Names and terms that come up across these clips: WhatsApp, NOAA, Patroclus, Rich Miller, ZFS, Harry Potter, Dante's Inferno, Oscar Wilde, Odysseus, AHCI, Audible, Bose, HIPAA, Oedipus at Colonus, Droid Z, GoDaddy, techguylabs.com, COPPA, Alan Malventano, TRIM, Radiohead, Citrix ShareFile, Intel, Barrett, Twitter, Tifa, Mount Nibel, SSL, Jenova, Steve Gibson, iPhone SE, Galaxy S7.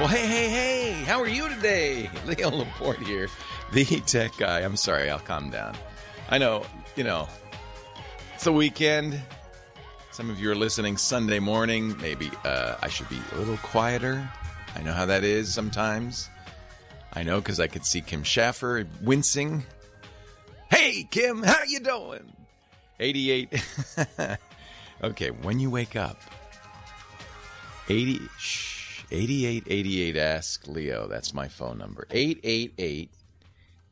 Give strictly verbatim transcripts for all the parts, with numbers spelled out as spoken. Well, hey, hey, hey, how are you today? Leo Laporte here, the tech guy. I'm sorry, I'll calm down. I know, you know, it's the weekend. Some of you are listening Sunday morning. Maybe uh, I should be a little quieter. I know how that is sometimes. I know because I could see Kim Schaffer wincing. Hey, Kim, how you doing? eighty-eight. Okay, when you wake up, eighty... Shh. eighty-eight eighty-eight Ask Leo. That's my phone number. eight eight eight,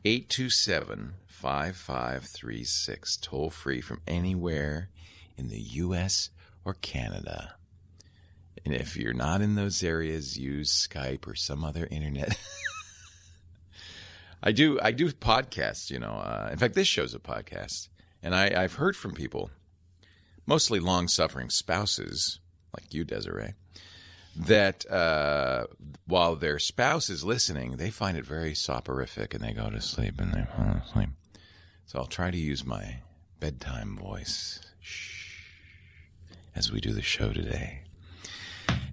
eight two seven, five five three six. Toll free from anywhere in the U S or Canada. And if you're not in those areas, use Skype or some other internet. I do I do podcasts, you know. Uh, in fact, this show's a podcast. And I, I've heard from people, mostly long-suffering spouses, like you, Desiree, that uh, while their spouse is listening, they find it very soporific and they go to sleep and they fall asleep. So I'll try to use my bedtime voice shh, as we do the show today.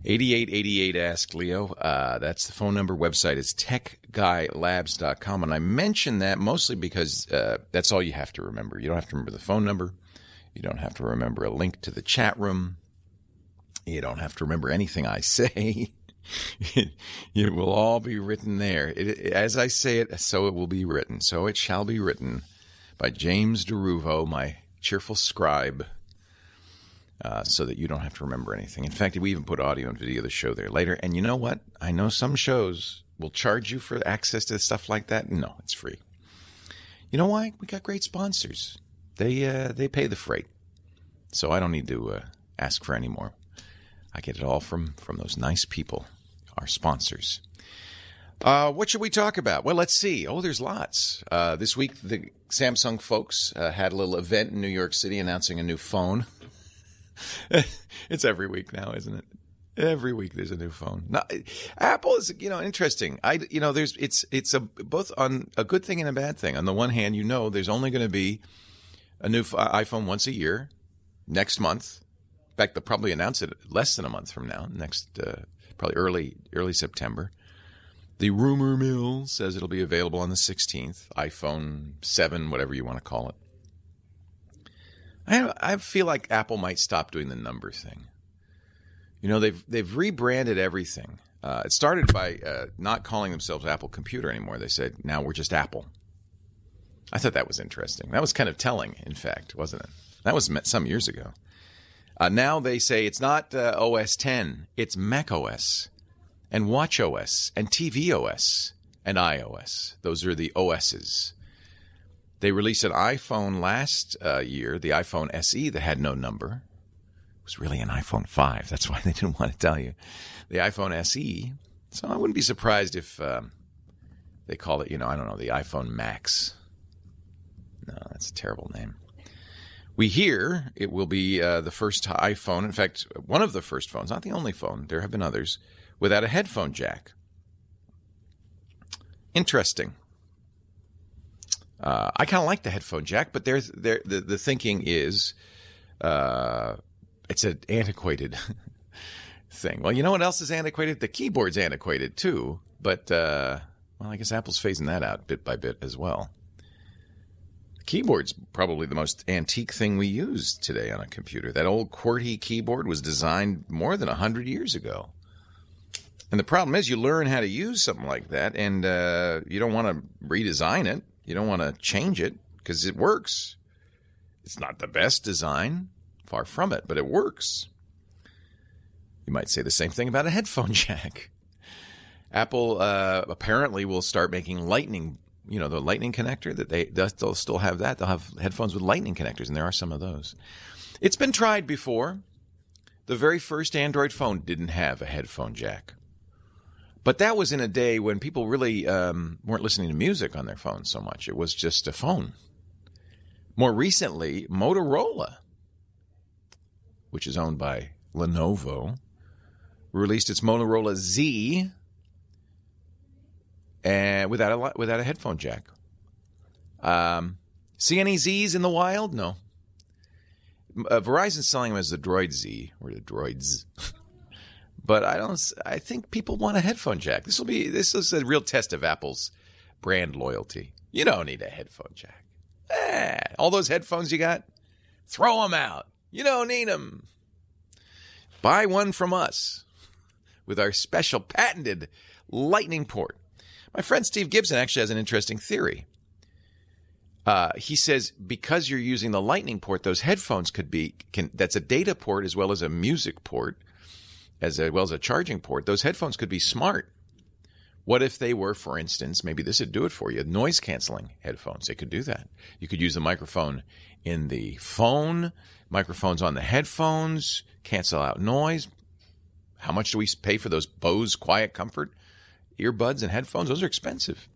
eighty-eight eighty-eight Ask Leo. Uh, that's the phone number. Website is tech guy labs dot com. And I mention that mostly because uh, that's all you have to remember. You don't have to remember the phone number. You don't have to remember a link to the chat room. You don't have to remember anything I say. It, it will all be written there. It, it, as I say it, so it will be written. So it shall be written by James DeRuvo, my cheerful scribe, uh, so that you don't have to remember anything. In fact, we even put audio and video of the show there later. And you know what? I know some shows will charge you for access to stuff like that. No, it's free. You know why? We got great sponsors. They, uh, they pay the freight. So I don't need to uh, ask for any more. I get it all from, from those nice people, our sponsors. Uh, what should we talk about? Well, let's see. Oh, there's lots. Uh, this week, the Samsung folks uh, had a little event in New York City announcing a new phone. It's every week now, isn't it? Every week there's a new phone. Now, Apple is, you know, interesting. I, you know, there's it's it's a both on a good thing and a bad thing. On the one hand, you know, there's only going to be a new iPhone once a year, next month. In fact, they'll probably announce it less than a month from now, next uh, probably early early September. The rumor mill says it'll be available on the sixteenth, iPhone seven, whatever you want to call it. I I feel like Apple might stop doing the number thing. You know, they've they've rebranded everything. Uh, it started by uh, not calling themselves Apple Computer anymore. They said, now we're just Apple. I thought that was interesting. That was kind of telling, in fact, wasn't it? That was some years ago. Uh, now they say it's not uh, O S ten, it's macOS and watchOS and tvOS and iOS. Those are the O S's. They released an iPhone last uh, year, the iPhone S E, that had no number. It was really an iPhone five. That's why they didn't want to tell you. The iPhone S E. So I wouldn't be surprised if um, they called it, you know, I don't know, the iPhone Max. No, that's a terrible name. We hear it will be uh, the first iPhone, in fact, one of the first phones, not the only phone, there have been others, without a headphone jack. Interesting. Uh, I kind of like the headphone jack, but there's, there, the, the thinking is uh, it's an antiquated thing. Well, you know what else is antiquated? The keyboard's antiquated too, but uh, well, I guess Apple's phasing that out bit by bit as well. Keyboard's probably the most antique thing we use today on a computer. That old QWERTY keyboard was designed more than one hundred years ago. And the problem is you learn how to use something like that, and uh, you don't want to redesign it. You don't want to change it because it works. It's not the best design, far from it, but it works. You might say the same thing about a headphone jack. Apple uh, apparently will start making lightning, you know, the lightning connector. That they, they'll still have that. They'll have headphones with lightning connectors, and there are some of those. It's been tried before. The very first Android phone didn't have a headphone jack. But that was in a day when people really um, weren't listening to music on their phone so much. It was just a phone. More recently, Motorola, which is owned by Lenovo, released its Motorola Z and without a without a headphone jack. Um, see any Zs in the wild? No. Uh, Verizon's selling them as the Droid Z or the Droids, but I don't. I think people want a headphone jack. This will be this is a real test of Apple's brand loyalty. You don't need a headphone jack. Eh, all those headphones you got, throw them out. You don't need them. Buy one from us with our special patented lightning port. My friend Steve Gibson actually has an interesting theory. Uh, he says because you're using the lightning port, those headphones could be can, that's a data port as well as a music port, as well as a charging port. Those headphones could be smart. What if they were, for instance, maybe this would do it for you, noise-canceling headphones. They could do that. You could use the microphone in the phone, microphones on the headphones, cancel out noise. How much do we pay for those Bose Quiet Comfort earbuds and headphones? Those are expensive.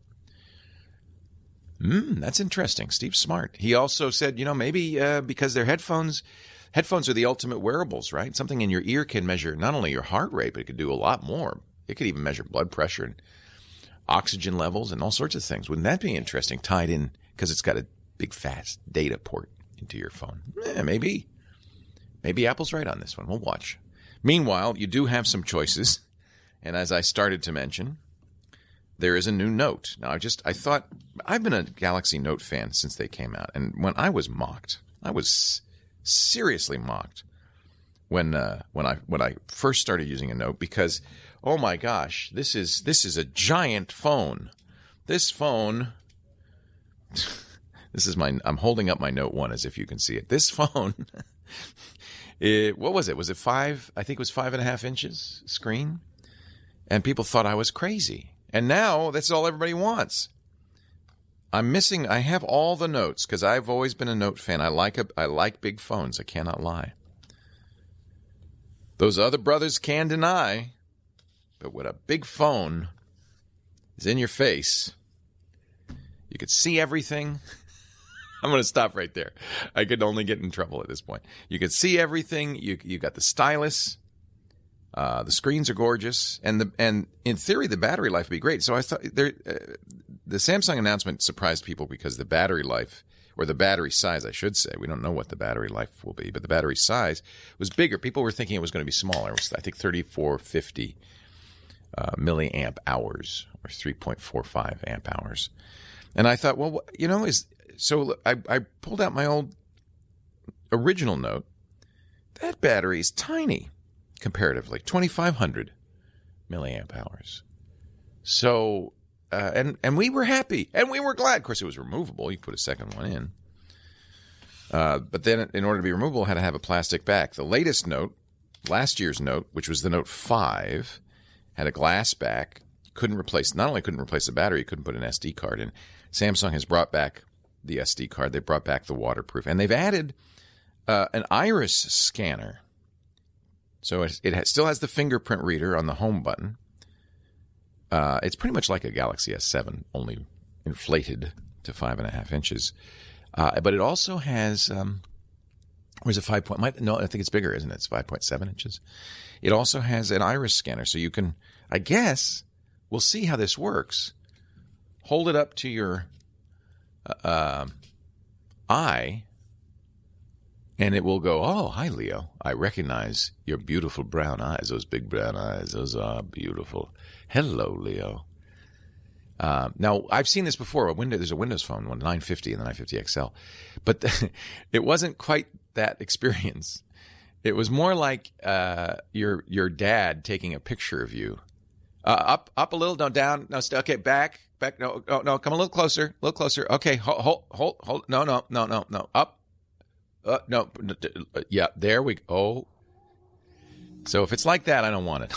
Mm, that's interesting. Steve's smart. He also said, you know, maybe uh, because they're headphones, headphones are the ultimate wearables, right? Something in your ear can measure not only your heart rate, but it could do a lot more. It could even measure blood pressure and oxygen levels and all sorts of things. Wouldn't that be interesting? Tied in because it's got a big, fast data port into your phone. Eh, maybe. Maybe Apple's right on this one. We'll watch. Meanwhile, you do have some choices. And as I started to mention, there is a new Note. Now, I just, I thought, I've been a Galaxy Note fan since they came out. And when I was mocked, I was seriously mocked when uh, when I when I first started using a Note because... Oh my gosh, this is this is a giant phone. This phone, this is my, I'm holding up my Note one as if you can see it. This phone, it, what was it? Was it five, I think it was five and a half inches screen? And people thought I was crazy. And now that's all everybody wants. I'm missing, I have all the Notes because I've always been a Note fan. I like a, I like big phones, I cannot lie. Those other brothers can deny. But when a big phone is in your face, you could see everything. I'm going to stop right there. I could only get in trouble at this point. You could see everything. You you got the stylus. Uh, the screens are gorgeous, and the and in theory the battery life would be great. So I thought there, uh, the Samsung announcement surprised people because the battery life or the battery size, I should say. We don't know what the battery life will be, but the battery size was bigger. People were thinking it was going to be smaller. It was, I think thirty-four fifty. Uh, milliamp hours or three point four five amp hours. And I thought, well, you know, is so I, I pulled out my old original Note. That battery is tiny comparatively, twenty-five hundred milliamp hours. So, uh, and, and we were happy and we were glad. Of course, it was removable. You could put a second one in. Uh, but then in order to be removable, it had to have a plastic back. The latest Note, last year's Note, which was the Note five, had a glass back, couldn't replace, not only couldn't replace the battery, couldn't put an S D card in. Samsung has brought back the S D card. They brought back the waterproof. And they've added uh, an iris scanner. So it, it has, still has the fingerprint reader on the home button. Uh, it's pretty much like a Galaxy S seven, only inflated to five and a half inches. Uh, but it also has... Um, Or is it five point? Might, no, I think it's bigger, isn't it? It's five point seven inches. It also has an iris scanner, so you can. I guess we'll see how this works. Hold it up to your uh, eye, and it will go. Oh, hi, Leo! I recognize your beautiful brown eyes. Those big brown eyes. Those are beautiful. Hello, Leo. Uh, now, I've seen this before. A window, there's a Windows phone, one nine fifty and the nine fifty X L. But the, it wasn't quite that experience. It was more like uh, your your dad taking a picture of you Uh, up, up a little, no, down, no, st- okay, back, back, no, no, no, come a little closer, a little closer, okay, hold, hold, hold, hold. no, no, no, no, no, up, uh, no, no, yeah, there we go. Oh. So if it's like that, I don't want it.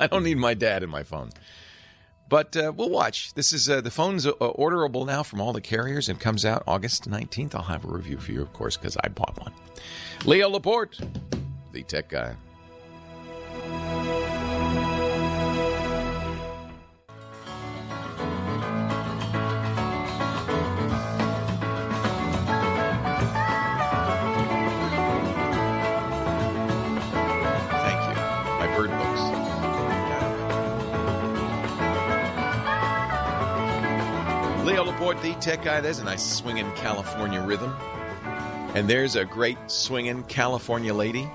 I don't need my dad in my phone. But uh, we'll watch. This is uh, the phone's uh, orderable now from all the carriers and comes out August nineteenth. I'll have a review for you, of course, because I bought one. Leo Laporte, the tech guy. The Tech Guy, there's a nice swinging California rhythm. And there's a great swinging California lady,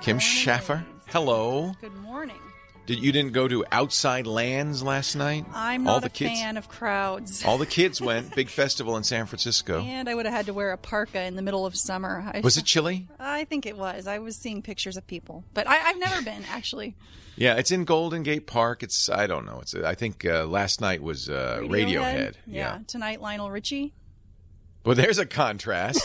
Kim Schaffer. Hello. Good morning. Did You didn't go to Outside Lands last night? I'm not All the a kids, fan of crowds. All the kids went. Big festival in San Francisco. And I would have had to wear a parka in the middle of summer. I, was it chilly? I think it was. I was seeing pictures of people. But I, I've never been, actually. Yeah, it's in Golden Gate Park. It's, I don't know. It's I think uh, last night was uh, Radiohead. Radiohead. Yeah. yeah. Tonight, Lionel Richie. Well, there's a contrast.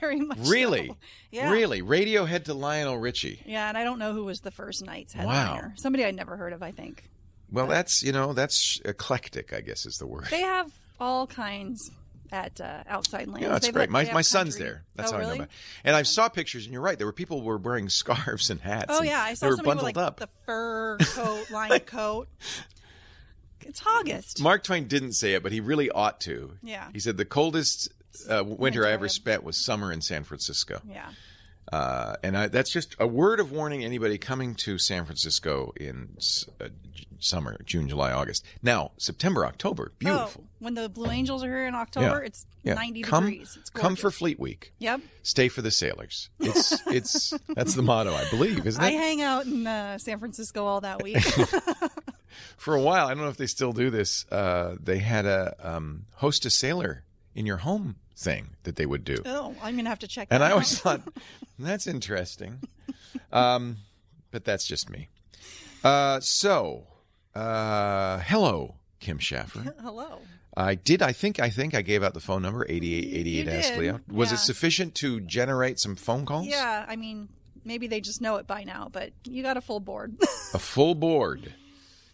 Very much Really? So. Yeah. Really? Radiohead to Lionel Richie. Yeah, and I don't know who was the first night's headliner. Wow. Somebody I'd never heard of, I think. Well, but that's, you know, that's eclectic, I guess is the word. They have all kinds at uh, Outside Lands. Yeah, that's They've great. Like, my my son's there. That's oh, how really? I know about it. And yeah. I saw pictures, and you're right. There were people who were wearing scarves and hats. Oh, and yeah. I saw they were somebody bundled with, like, up. The fur coat, lined coat. It's August. Mark Twain didn't say it, but he really ought to. Yeah. He said the coldest uh, winter, winter I ever spent was summer in San Francisco. Yeah. Uh, and I, that's just a word of warning anybody coming to San Francisco in uh, summer, June, July, August. Now, September, October, beautiful. Oh, when the Blue Angels are here in October, yeah. it's yeah. ninety come, degrees. It's come for Fleet Week. Yep. Stay for the sailors. It's it's that's the motto, I believe, isn't it? I hang out in uh, San Francisco all that week. For a while, I don't know if they still do this, uh, they had a um, host a sailor in your home thing that they would do. Oh, I'm going to have to check that out. And I always thought, that's interesting. Um, but that's just me. Uh, so, uh, hello, Kim Schaffer. Hello. I did, I think, I think I gave out the phone number, eighty-eight eighty-eight Ask Leo. Was yeah. it sufficient to generate some phone calls? Yeah, I mean, maybe they just know it by now, but you got a full board. A full board.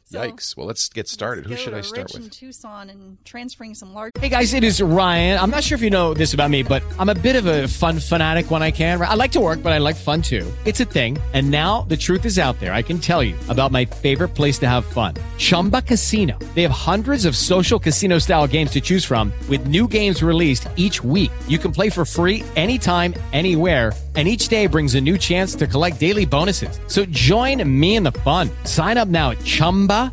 So, Yikes. Well, let's get started. Let's Who should I start Rich with? In Tucson and transferring some large. Hey, guys, it is Ryan. I'm not sure if you know this about me, but I'm a bit of a fun fanatic when I can. I like to work, but I like fun, too. It's a thing. And now the truth is out there. I can tell you about my favorite place to have fun. Chumba Casino. They have hundreds of social casino style games to choose from with new games released each week. You can play for free anytime, anywhere. And each day brings a new chance to collect daily bonuses. So join me in the fun. Sign up now at chumba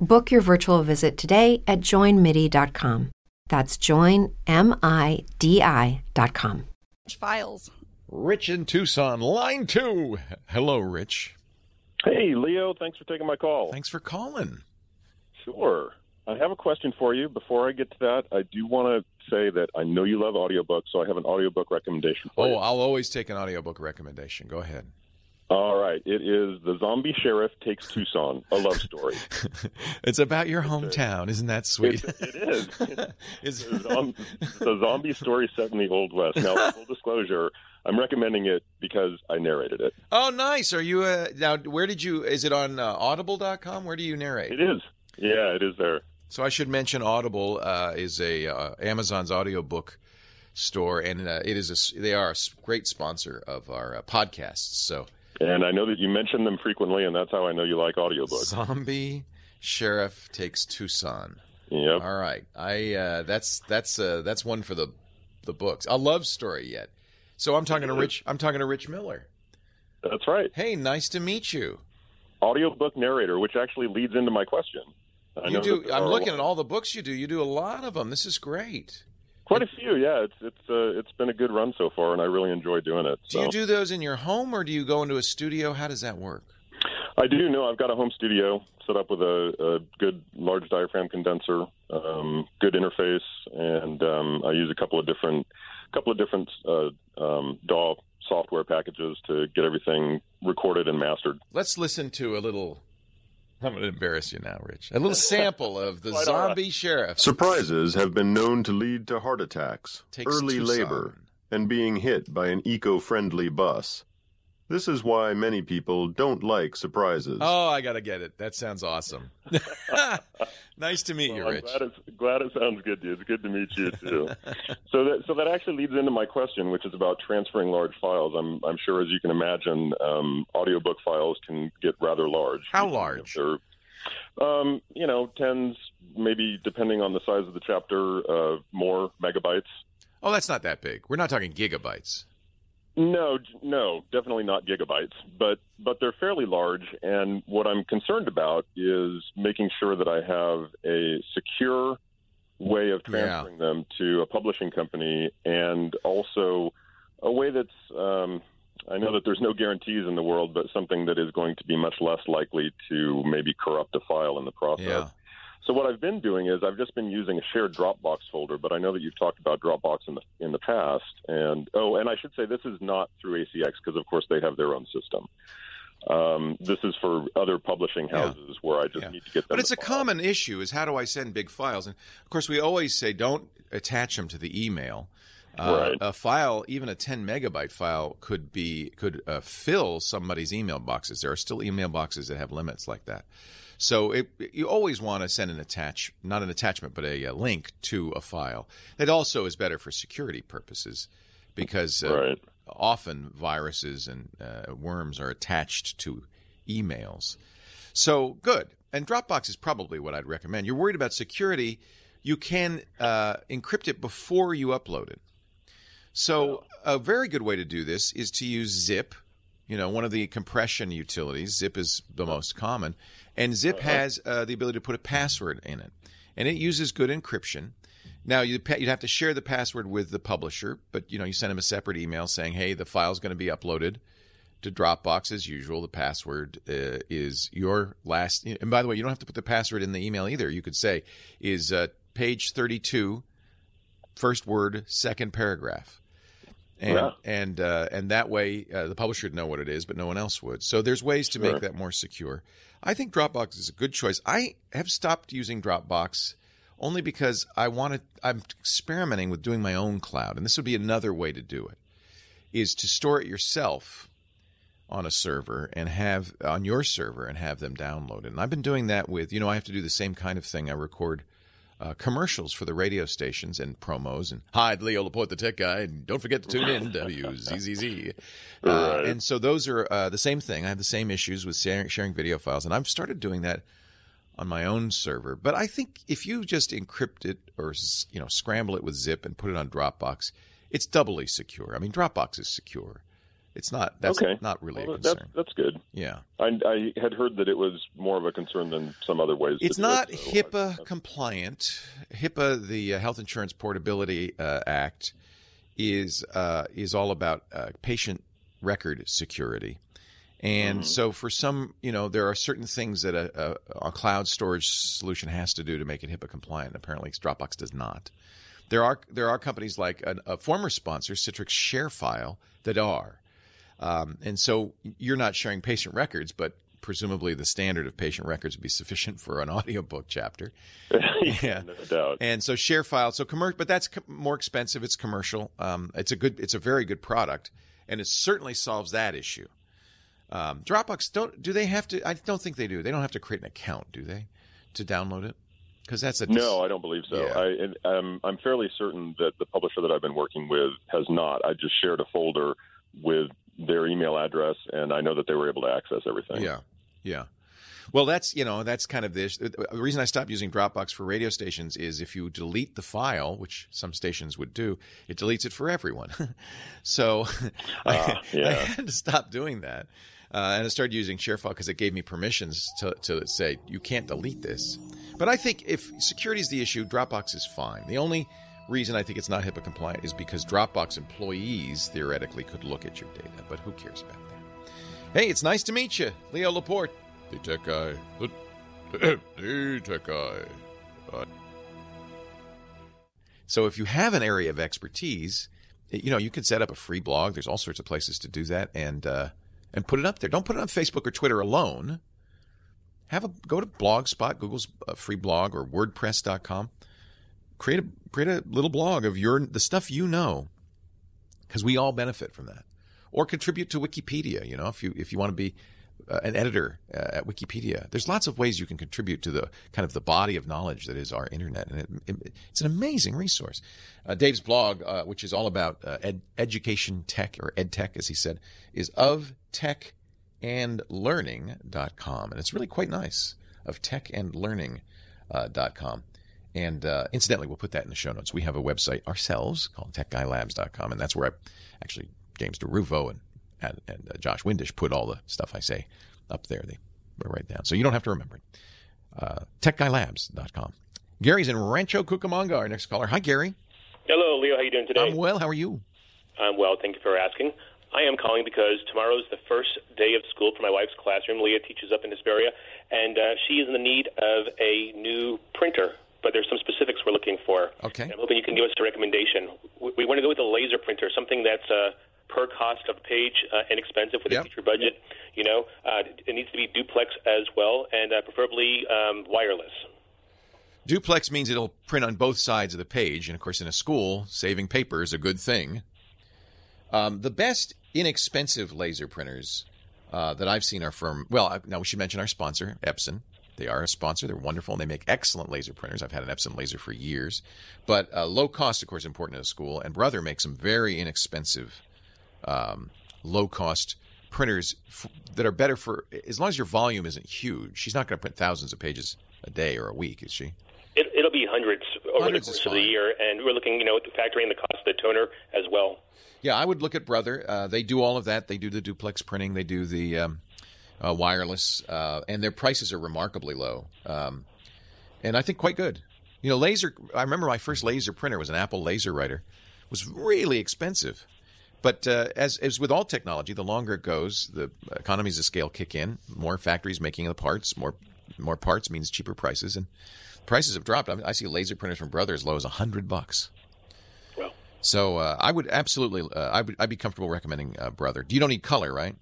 Book your virtual visit today at join midi dot com. That's join midi dot com. Files. Rich in Tucson, line two. Hello, Rich. Hey, Leo. Thanks for taking my call. Thanks for calling. Sure. I have a question for you. Before I get to that, I do want to say that I know you love audiobooks, so I have an audiobook recommendation for oh, you. Oh, I'll always take an audiobook recommendation. Go ahead. All right. It is The Zombie Sheriff Takes Tucson, A Love Story. It's about your hometown. Isn't that sweet? It, it is. It's, it's, a zombie, it's a zombie story set in the Old West. Now, full disclosure, I'm recommending it because I narrated it. Oh, nice. Are you uh, – now, where did you – is it on uh, audible dot com? Where do you narrate? It is. Yeah, it is there. So I should mention Audible uh, is a uh, Amazon's audiobook store, and uh, it is a, they are a great sponsor of our uh, podcasts. So, and I know that you mention them frequently, and that's how I know you like audiobooks. Zombie Sheriff Takes Tucson. Yep. All right. I uh, that's that's uh, that's one for the the books. A love story yet. So I'm talking to Rich. I'm talking to Rich Miller. That's right. Hey, nice to meet you. Audiobook narrator, which actually leads into my question. I you do. I'm looking at all the books you do. You do a lot of them. This is great. Quite a few, yeah. It's it's uh, it's been a good run so far, and I really enjoy doing it. So. Do you do those in your home, or do you go into a studio? How does that work? I do. No, I've got a home studio set up with a, a good large diaphragm condenser, um, good interface, and um, I use a couple of different couple of different uh, um, D A W software packages to get everything recorded and mastered. Let's listen to a little. I'm going to embarrass you now, Rich. A little sample of the Zombie right. Sheriff. Surprises have been known to lead to heart attacks, Takes early Tucson. labor, and being hit by an eco-friendly bus. This is why many people don't like surprises. Oh, I got to get it. That sounds awesome. Nice to meet well, you, Rich. I'm glad, glad it sounds good to you. It's good to meet you, too. so, that, so that actually leads into my question, which is about transferring large files. I'm, I'm sure, as you can imagine, um, audiobook files can get rather large. How large? Um, you know, tens, maybe depending on the size of the chapter, uh, more megabytes. Oh, that's not that big. We're not talking gigabytes. No, no, definitely not gigabytes, but but they're fairly large. And what I'm concerned about is making sure that I have a secure way of transferring yeah. them to a publishing company, and also a way that's, um, I know that there's no guarantees in the world, but something that is going to be much less likely to maybe corrupt a file in the process. Yeah. So what I've been doing is I've just been using a shared Dropbox folder, but I know that you've talked about Dropbox in the in the past. And oh, and I should say this is not through A C X because, of course, they have their own system. Um, this is for other publishing houses yeah. where I just yeah. need to get them. But it's a common issue is how do I send big files? And, of course, we always say don't attach them to the email. Uh, right. A file, even a ten megabyte file, could be could uh, fill somebody's email boxes. There are still email boxes that have limits like that. So it, you always want to send an attach, not an attachment, but a, a link to a file. It also is better for security purposes because uh, right. often viruses and uh, worms are attached to emails. So good. And Dropbox is probably what I'd recommend. You're worried about security. You can uh, encrypt it before you upload it. So a very good way to do this is to use zip, you know, one of the compression utilities. Zip is the most common. And zip has uh, the ability to put a password in it. And it uses good encryption. Now, you'd have to share the password with the publisher. But, you know, you send them a separate email saying, hey, the file's going to be uploaded to Dropbox as usual. The password uh, is your last. And by the way, you don't have to put the password in the email either. You could say is uh, page thirty-two, first word, second paragraph. And yeah. and uh, and that way uh, the publisher would know what it is, but no one else would. So there's ways to sure. make that more secure. I think Dropbox is a good choice. I have stopped using Dropbox only because I wanted. I'm experimenting with doing my own cloud, and this would be another way to do it: is to store it yourself on a server and have on your server and have them download it. And I've been doing that with. You know, I have to do the same kind of thing. I record. Uh, commercials for the radio stations and promos and hi, Leo Laporte, the tech guy, and don't forget to tune in W Z Z Z. Uh, right. And so those are uh, the same thing. I have the same issues with sharing video files, and I've started doing that on my own server. But I think if you just encrypt it or you know scramble it with zip and put it on Dropbox, it's doubly secure. I mean, Dropbox is secure. It's not. That's okay. not really well, a concern. That's, that's good. Yeah, I, I had heard that it was more of a concern than some other ways. It's not it, so HIPAA I, compliant. HIPAA, the Health Insurance Portability uh, Act, is uh, is all about uh, patient record security, and mm-hmm. so for some, you know, there are certain things that a, a, a cloud storage solution has to do to make it HIPAA compliant. Apparently, Dropbox does not. There are there are companies like a, a former sponsor, Citrix ShareFile, that are. Um, and so you're not sharing patient records, but presumably the standard of patient records would be sufficient for an audiobook chapter. yeah, no doubt. And so share file, so commercial, but that's com- more expensive. It's commercial. Um, it's a good, it's a very good product, and it certainly solves that issue. Um, Dropbox don't do they have to? I don't think they do. They don't have to create an account, do they, to download it? Because that's a dis- no, I don't believe so. Yeah. I, and I'm, I'm fairly certain that the publisher that I've been working with has not. I just shared a folder with their email address, and I know that they were able to access everything. Yeah, yeah. Well, that's, you know, that's kind of this. The reason I stopped using Dropbox for radio stations is if you delete the file, which some stations would do, it deletes it for everyone. So uh, I, yeah. I had to stop doing that. Uh, and I started using ShareFile because it gave me permissions to, to say, you can't delete this. But I think if security is the issue, Dropbox is fine. The only reason I think it's not HIPAA compliant is because Dropbox employees theoretically could look at your data. But who cares about that? Hey, it's nice to meet you. Leo Laporte. The Tech Guy. The, the Tech Guy. Uh. So if you have an area of expertise, you know, you can set up a free blog. There's all sorts of places to do that. And, uh, and put it up there. Don't put it on Facebook or Twitter alone. Have a go to Blogspot, Google's free blog, or WordPress dot com. Create a create a little blog of your the stuff you know, because we all benefit from that. Or contribute to Wikipedia. You know, if you if you want to be uh, an editor uh, at Wikipedia, there's lots of ways you can contribute to the kind of the body of knowledge that is our internet, and it, it, it's an amazing resource. Uh, Dave's blog, uh, which is all about uh, ed- education tech or ed tech, as he said, is of tech and learning dot com, and it's really quite nice, of tech and learning dot com. And uh, incidentally, we'll put that in the show notes. We have a website ourselves called tech guy labs dot com, and that's where I actually, James DeRuvo and and, and uh, Josh Windisch put all the stuff I say up there. They write down, so you don't have to remember it. Uh, tech guy labs dot com. Gary's in Rancho Cucamonga, our next caller. Hi, Gary. Hello, Leo. How are you doing today? I'm well. How are you? I'm well. Thank you for asking. I am calling because tomorrow is the first day of school for my wife's classroom. Leah teaches up in Hesperia, and uh, she is in the need of a new printer, but there's some specifics we're looking for. Okay. I'm hoping you can give us a recommendation. We, we want to go with a laser printer, something that's uh, per cost of page, uh, inexpensive with yep. a teacher budget. You know, uh, it needs to be duplex as well, and uh, preferably um, wireless. Duplex means it'll print on both sides of the page, and of course in a school, saving paper is a good thing. Um, the best inexpensive laser printers uh, that I've seen are from, well, now we should mention our sponsor, Epson. They are a sponsor. They're wonderful, and they make excellent laser printers. I've had an Epson laser for years. But uh, low cost, of course, important in a school. And Brother makes some very inexpensive, um, low-cost printers f- that are better for, as long as your volume isn't huge. She's not going to print thousands of pages a day or a week, is she? It, it'll be hundreds over hundreds the course of the year. And we're looking, you know, at factoring the cost of the toner as well. Yeah, I would look at Brother. Uh, they do all of that. They do the duplex printing. They do the um, uh, wireless, uh, and their prices are remarkably low, um, and I think quite good. You know, laser. I remember my first laser printer was an Apple LaserWriter. It was really expensive, but uh, as as with all technology, the longer it goes, the economies of scale kick in. More factories making the parts. More more parts means cheaper prices, and prices have dropped. I, mean, I see laser printers from Brother as low as a hundred bucks. So uh, I would absolutely, uh, I would, I'd be comfortable recommending uh, Brother. You don't need color, right?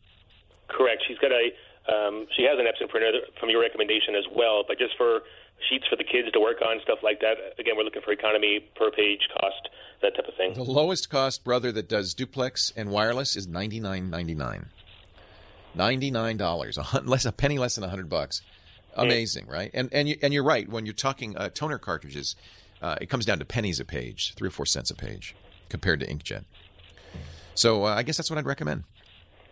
Correct. She's got a, um, she has an Epson printer from your recommendation as well, but just for sheets for the kids to work on, stuff like that. Again, we're looking for economy, per page cost, that type of thing. The lowest cost Brother that does duplex and wireless is ninety-nine ninety-nine. ninety-nine dollars, a, less, a penny less than one hundred bucks. Amazing, mm-hmm. right? And and, you, and you're right. When you're talking uh, toner cartridges, uh, it comes down to pennies a page, three or four cents a page, compared to inkjet. So uh, I guess that's what I'd recommend.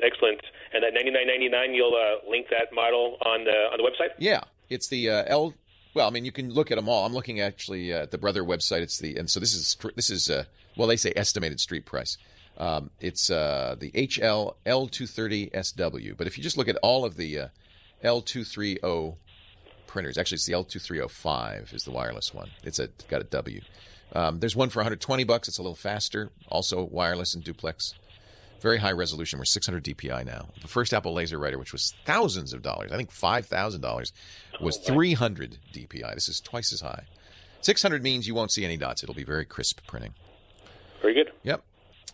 Excellent. And that ninety-nine ninety-nine, you'll uh, link that model on the on the website? Yeah. It's the uh, L – well, I mean, you can look at them all. I'm looking actually at the Brother website. It's the – and so this is – this is uh, well, they say estimated street price. Um, it's uh, the H L L two thirty S W. But if you just look at all of the uh, L two thirty printers – actually, it's the L two three oh five is the wireless one. It's a, got a W. Um, there's one for one hundred twenty bucks. It's a little faster, also wireless and duplex. Very high resolution. We're six hundred D P I now. The first Apple LaserWriter, which was thousands of dollars, I think five thousand dollars, was three hundred D P I. This is twice as high. six hundred means you won't see any dots. It'll be very crisp printing. Very good. Yep.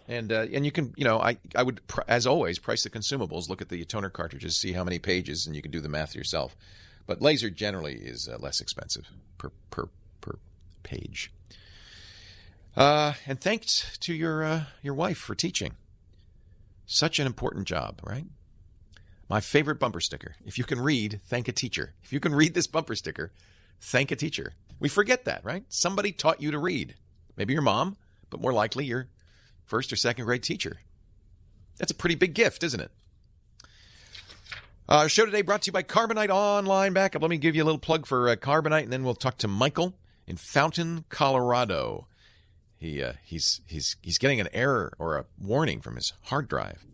And uh, and you can, you know, I, I would, pr- as always, price the consumables, look at the toner cartridges, see how many pages, and you can do the math yourself. But laser generally is uh, less expensive per per per page. Uh, and thanks to your uh, your wife for teaching. Such an important job, right? My favorite bumper sticker. If you can read, thank a teacher. If you can read this bumper sticker, thank a teacher. We forget that, right? Somebody taught you to read. Maybe your mom, but more likely your first or second grade teacher. That's a pretty big gift, isn't it? Our show today brought to you by Carbonite Online Backup. Let me give you a little plug for uh, Carbonite, and then we'll talk to Michael in Fountain, Colorado. He uh, he's he's he's getting an error or a warning from his hard drive.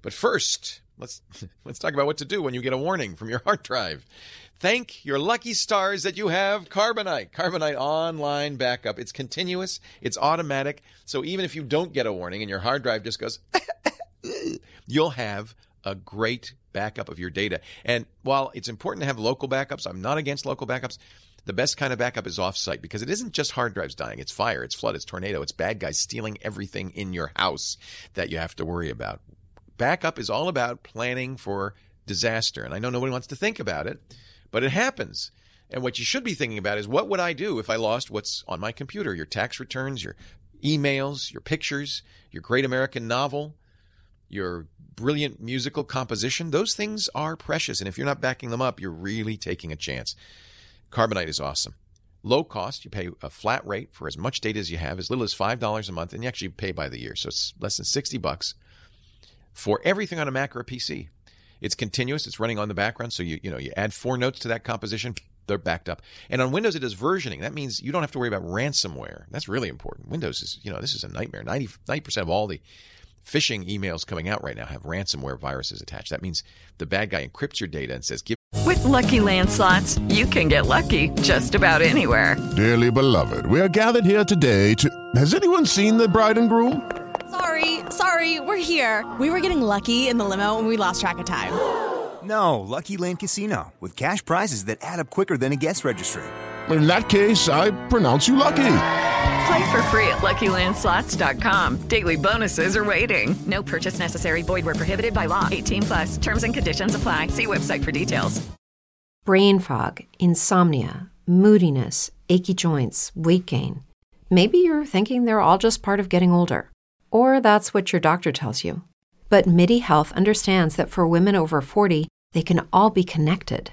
But first, let's let's talk about what to do when you get a warning from your hard drive. Thank your lucky stars that you have Carbonite. Carbonite Online Backup. It's continuous. It's automatic. So even if you don't get a warning and your hard drive just goes, you'll have a great backup of your data. And while it's important to have local backups, I'm not against local backups, the best kind of backup is offsite, because it isn't just hard drives dying. It's fire, it's flood, it's tornado, it's bad guys stealing everything in your house that you have to worry about. Backup is all about planning for disaster. And I know nobody wants to think about it, but it happens. And what you should be thinking about is, what would I do if I lost what's on my computer? Your tax returns, your emails, your pictures, your great American novel, your brilliant musical composition. Those things are precious, and if you're not backing them up, you're really taking a chance. Carbonite is awesome. Low cost. You pay a flat rate for as much data as you have, as little as five dollars a month, and you actually pay by the year, so it's less than sixty bucks for everything on a Mac or a P C. It's continuous. It's running on the background, so you you know you add four notes to that composition, they're backed up. And on Windows, it is versioning. That means you don't have to worry about ransomware. That's really important. Windows is, you know, this is a nightmare. ninety, ninety percent of all the phishing emails coming out right now have ransomware viruses attached. That means the bad guy encrypts your data and says, give... With Lucky Land Slots, you can get lucky just about anywhere. Dearly beloved, we are gathered here today to... Has anyone seen the bride and groom? Sorry, sorry, we're here. We were getting lucky in the limo and we lost track of time. No, Lucky Land Casino, with cash prizes that add up quicker than a guest registry. In that case, I pronounce you lucky. Play for free at Lucky Land Slots dot com. Daily bonuses are waiting. No purchase necessary. Void where prohibited by law. eighteen plus. Terms and conditions apply. See website for details. Brain fog, insomnia, moodiness, achy joints, weight gain. Maybe you're thinking they're all just part of getting older. Or that's what your doctor tells you. But MIDI Health understands that for women over forty, they can all be connected.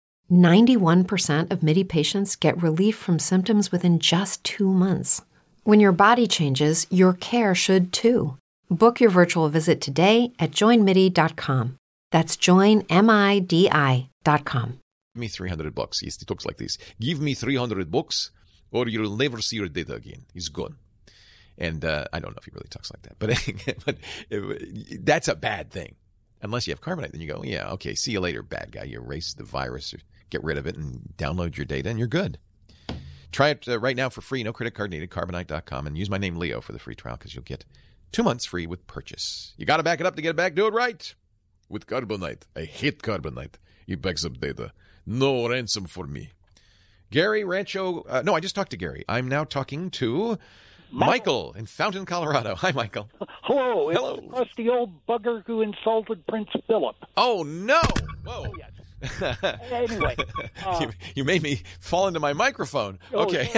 ninety-one percent of MIDI patients get relief from symptoms within just two months. When your body changes, your care should too. Book your virtual visit today at join midi dot com. That's join midi dot com. Give me three hundred bucks. Yes, it talks like this. Give me three hundred bucks or you'll never see your data again. It's gone. And uh, I don't know if he really talks like that, but, but it, that's a bad thing. Unless you have Carbonite, then you go, yeah, okay, see you later, bad guy. You erase the virus, or get rid of it, and download your data, and you're good. Try it uh, right now for free. No credit card needed. Carbonite dot com. And use my name, Leo, for the free trial, because you'll get two months free with purchase. You got to back it up to get it back. Do it right with Carbonite. I hate Carbonite. It backs up data. No ransom for me. Gary Rancho. Uh, no, I just talked to Gary. I'm now talking to... Michael in Fountain, Colorado. Hi, Michael. Hello. It's Hello. It's the old bugger who insulted Prince Philip. Oh, no. Whoa. Oh, yes. Anyway. Uh, you, you made me fall into my microphone. Oh, okay.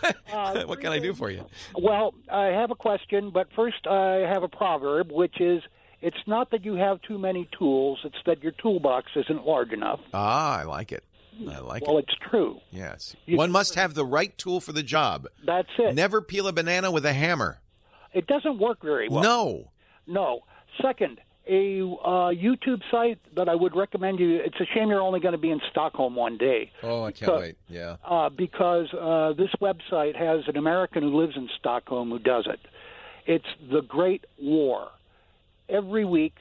what uh, what can I do for you? Well, I have a question, but first I have a proverb, which is, it's not that you have too many tools. It's that your toolbox isn't large enough. Ah, I like it. I like well, it. Well, it's true. Yes. You One must have the right tool for the job. That's it. Never peel a banana with a hammer. It doesn't work very well. No. No. Second, a uh, YouTube site that I would recommend you. It's a shame you're only going to be in Stockholm one day. Oh, I can't so, wait. Yeah. Uh, because uh, this website has an American who lives in Stockholm who does it. It's The Great War. Every week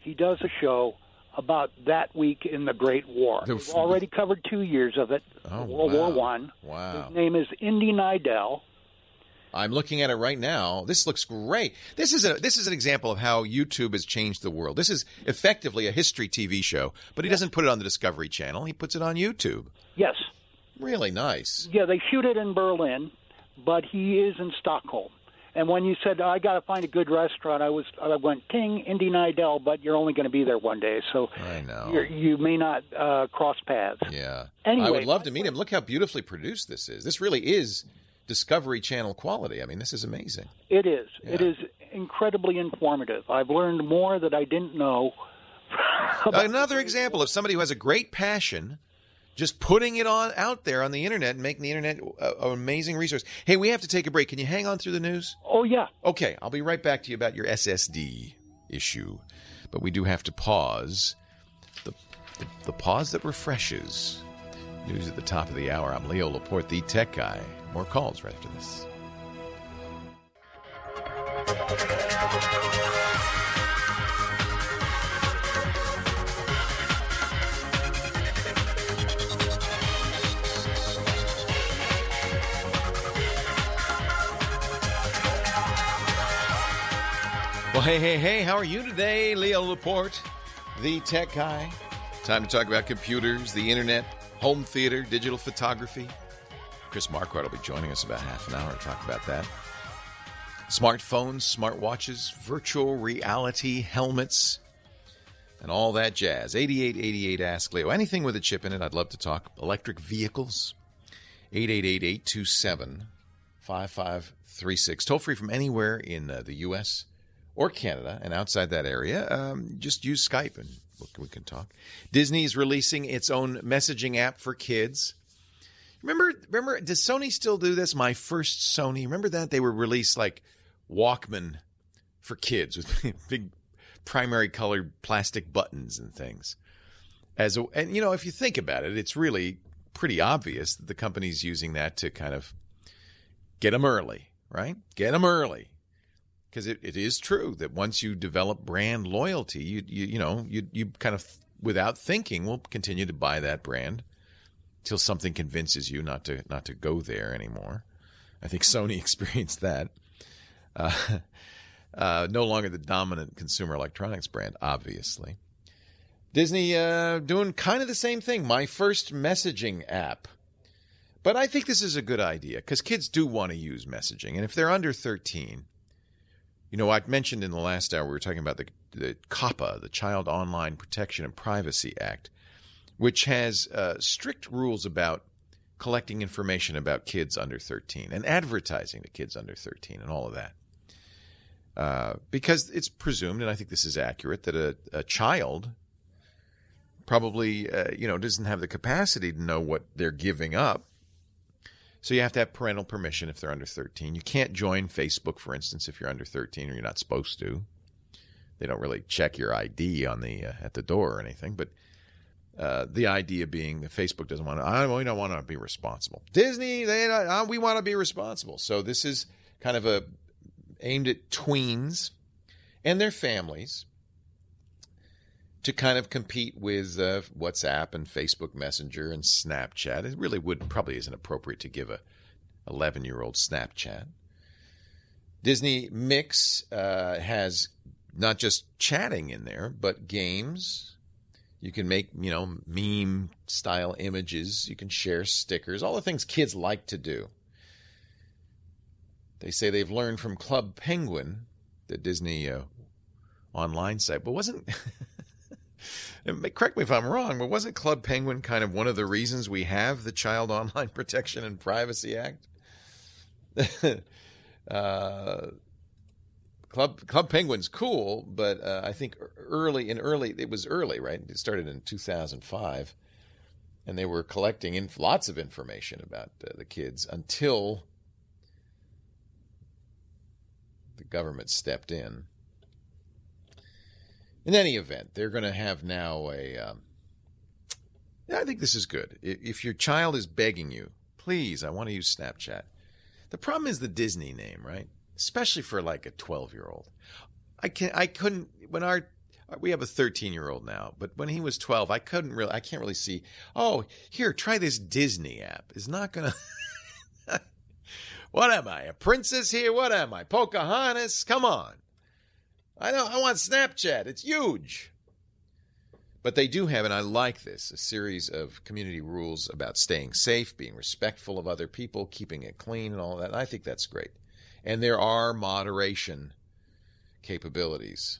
he does a show about that week in the Great War. We've already covered two years of it, oh, World wow. War One. Wow. His name is Indy Nidell. I'm looking at it right now. This looks great. This is a this is an example of how YouTube has changed the world. This is effectively a history T V show, but he yes. doesn't put it on the Discovery Channel. He puts it on YouTube. Yes. Really nice. Yeah, they shoot it in Berlin, but he is in Stockholm. And when you said, I got to find a good restaurant, I was I went, ting, Indy Nidell, but you're only going to be there one day. So I know. You're, you may not uh, cross paths. Yeah. Anyway, I would love to meet him. Look how beautifully produced this is. This really is Discovery Channel quality. I mean, this is amazing. It is. Yeah. It is incredibly informative. I've learned more that I didn't know. Another example of somebody who has a great passion just putting it on out there on the internet and making the internet an amazing resource. Hey, we have to take a break. Can you hang on through the news? Oh, yeah. Okay, I'll be right back to you about your S S D issue. But we do have to pause. The, the, the pause that refreshes. News at the top of the hour. I'm Leo Laporte, the tech guy. More calls right after this. Well, hey, hey, hey, how are you today? Leo Laporte, the tech guy. Time to talk about computers, the internet, home theater, digital photography. Chris Marquardt will be joining us about half an hour to talk about that. Smartphones, smartwatches, virtual reality, helmets, and all that jazz. eighty-eight eighty-eight Ask Leo. Anything with a chip in it, I'd love to talk. Electric vehicles, eight eight eight, eight two seven, five five three six. Toll free from anywhere in uh, the U S or Canada, and outside that area, um, just use Skype and we can talk. Disney's releasing its own messaging app for kids. Remember, remember, does Sony still do this? My first Sony. Remember that? They would release like Walkman for kids with big primary colored plastic buttons and things. As a, and, you know, if you think about it, it's really pretty obvious that the company's using that to kind of get them early, right? Get them early. Because it, it is true that once you develop brand loyalty, you you, you know, you, you kind of, without thinking, will continue to buy that brand till something convinces you not to not to go there anymore. I think Sony experienced that. Uh, uh, no longer the dominant consumer electronics brand, obviously. Disney uh, doing kind of the same thing, my first messaging app. But I think this is a good idea because kids do want to use messaging. And if they're under thirteen... You know, I mentioned in the last hour we were talking about the, the COPPA, the Child Online Protection and Privacy Act, which has uh, strict rules about collecting information about kids under thirteen and advertising to kids under thirteen and all of that. Uh, because it's presumed, and I think this is accurate, that a, a child probably, uh, you know, doesn't have the capacity to know what they're giving up. So you have to have parental permission if they're under thirteen. You can't join Facebook, for instance, if you're under thirteen, or you're not supposed to. They don't really check your I D on the uh, at the door or anything. But uh, the idea being that Facebook doesn't want to. I we don't want to be responsible. Disney, they uh, we want to be responsible. So this is kind of a aimed at tweens and their families to kind of compete with uh, WhatsApp and Facebook Messenger and Snapchat. It really would probably isn't appropriate to give a eleven-year-old Snapchat. Disney Mix uh, has not just chatting in there, but games. You can make, you know, meme-style images. You can share stickers. All the things kids like to do. They say they've learned from Club Penguin, the Disney uh, online site. But wasn't... And correct me if I'm wrong, but wasn't Club Penguin kind of one of the reasons we have the Child Online Protection and Privacy Act? uh, Club Club Penguin's cool, but uh, I think early in early it was early, right? It started in two thousand five, and they were collecting inf- lots of information about uh, the kids until the government stepped in. In any event, they're going to have now a um, – I think this is good. If your child is begging you, please, I want to use Snapchat. The problem is the Disney name, right? Especially for like a twelve-year-old. I can I couldn't – when our – we have a thirteen-year-old now, but when he was twelve, I couldn't really – I can't really see, oh, here, try this Disney app. It's not going to – what am I, a princess here? What am I, Pocahontas? Come on. I know. I want Snapchat. It's huge. But they do have, and I like this, a series of community rules about staying safe, being respectful of other people, keeping it clean and all that. And I think that's great. And there are moderation capabilities.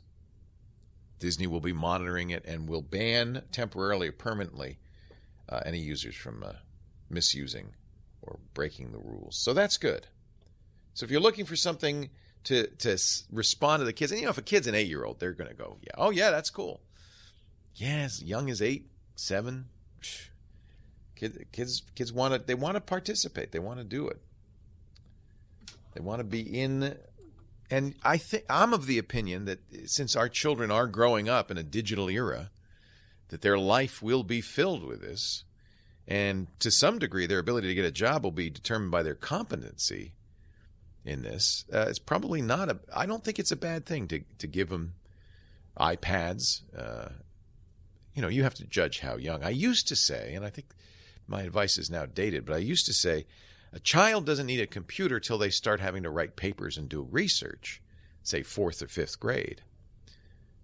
Disney will be monitoring it and will ban temporarily or permanently uh, any users from uh, misusing or breaking the rules. So that's good. So if you're looking for something to to respond to the kids, and you know, if a kid's an eight-year-old, they're going to go, yeah, oh, yeah, that's cool. Yeah, as young as eight, seven, kids, kids, kids want to. They want to participate. They want to do it. They want to be in. And I think I'm of the opinion that since our children are growing up in a digital era, that their life will be filled with this, and to some degree, their ability to get a job will be determined by their competency in this. Uh, it's probably not a. I don't think it's a bad thing to to give them iPads. Uh, You know, you have to judge how young. I used to say, and I think my advice is now dated, but I used to say a child doesn't need a computer till they start having to write papers and do research, say fourth or fifth grade.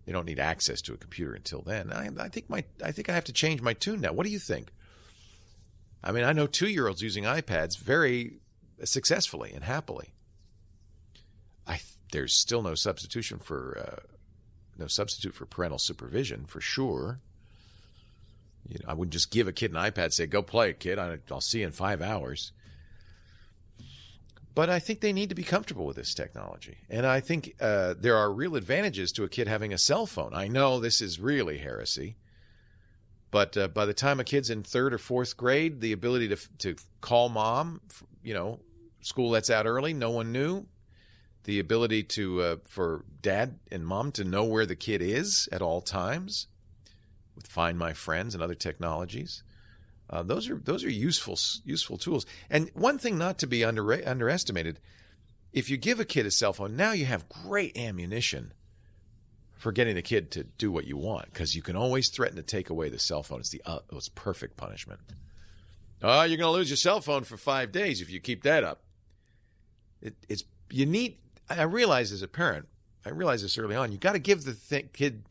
They don't need access to a computer until then. I, I think my, I think I have to change my tune now. What do you think? I mean, I know two-year-olds using iPads very successfully and happily. I there's still no substitution for uh, no substitute for parental supervision for sure. You know, I wouldn't just give a kid an iPad and say, go play, kid. I'll see you in five hours. But I think they need to be comfortable with this technology. And I think uh, there are real advantages to a kid having a cell phone. I know this is really heresy. But uh, by the time a kid's in third or fourth grade, the ability to to call mom, you know, school lets out early, no one knew. The ability to uh, for dad and mom to know where the kid is at all times. With Find My Friends and other technologies, uh, those are those are useful useful tools. And one thing not to be under, underestimated: if you give a kid a cell phone, now you have great ammunition for getting the kid to do what you want, because you can always threaten to take away the cell phone. It's the uh, it's perfect punishment. Oh, you're going to lose your cell phone for five days if you keep that up. It, it's you need. I realize as a parent, I realize this early on. You got to give the th- kid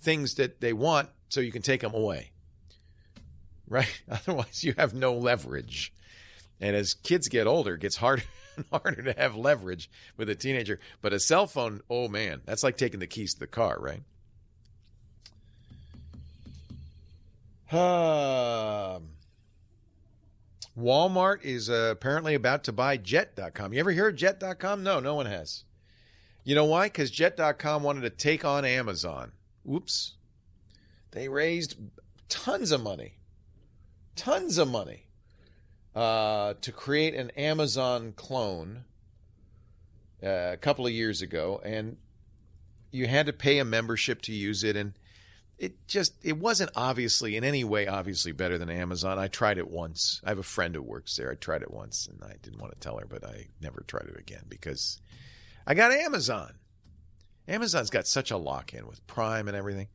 things that they want, so you can take them away, right? Otherwise, you have no leverage. And as kids get older, it gets harder and harder to have leverage with a teenager. But a cell phone, oh, man, that's like taking the keys to the car, right? Uh, Walmart is uh, apparently about to buy Jet dot com. You ever hear of Jet dot com? No, no one has. You know why? Because Jet dot com wanted to take on Amazon. Oops. They raised tons of money, tons of money uh, to create an Amazon clone uh, a couple of years ago, and you had to pay a membership to use it, and it just it wasn't obviously in any way obviously better than Amazon. I tried it once. I have a friend who works there. I tried it once, and I didn't want to tell her, but I never tried it again because I got Amazon. Amazon's got such a lock-in with Prime and everything.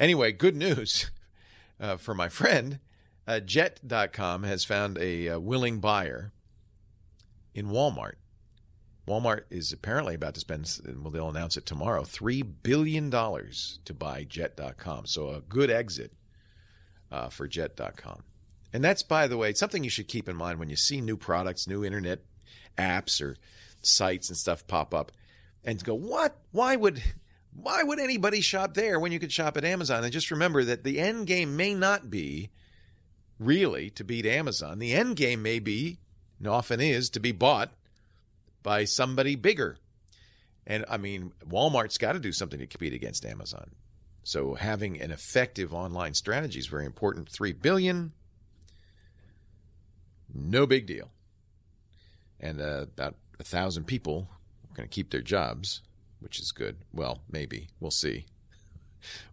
Anyway, good news uh, for my friend. Uh, Jet dot com has found a uh, willing buyer in Walmart. Walmart is apparently about to spend, well, they'll announce it tomorrow, three billion dollars to buy Jet dot com. So a good exit uh, for Jet dot com. And that's, by the way, something you should keep in mind when you see new products, new internet apps or sites and stuff pop up and go, what? Why would... Why would anybody shop there when you could shop at Amazon? And just remember that the end game may not be really to beat Amazon. The end game may be, and often is, to be bought by somebody bigger. And, I mean, Walmart's got to do something to compete against Amazon. So having an effective online strategy is very important. three billion dollars, no big deal. And uh, about one thousand people are going to keep their jobs, which is good. Well, maybe. We'll see.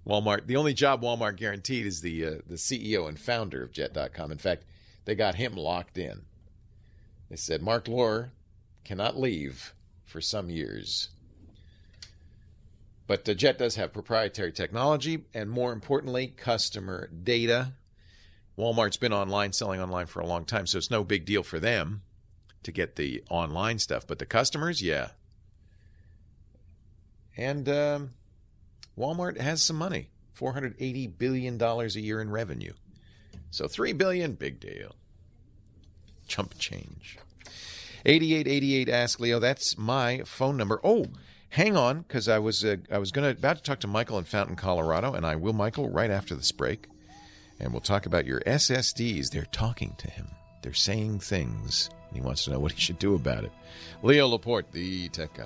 Walmart, the only job Walmart guaranteed is the uh, the C E O and founder of Jet dot com. In fact, they got him locked in. They said, Mark Lohr cannot leave for some years. But uh, Jet does have proprietary technology and, more importantly, customer data. Walmart's been online, selling online for a long time, so it's no big deal for them to get the online stuff. But the customers, yeah. And um, Walmart has some money four hundred eighty billion dollars a year in revenue. So three billion dollars, big deal. Chump change. eighty-eight eighty-eight Ask Leo. That's my phone number. Oh, hang on, because I was uh, I was gonna about to talk to Michael in Fountain, Colorado, and I will, Michael, right after this break. And we'll talk about your S S Ds. They're talking to him. They're saying things, and he wants to know what he should do about it. Leo Laporte, the tech guy.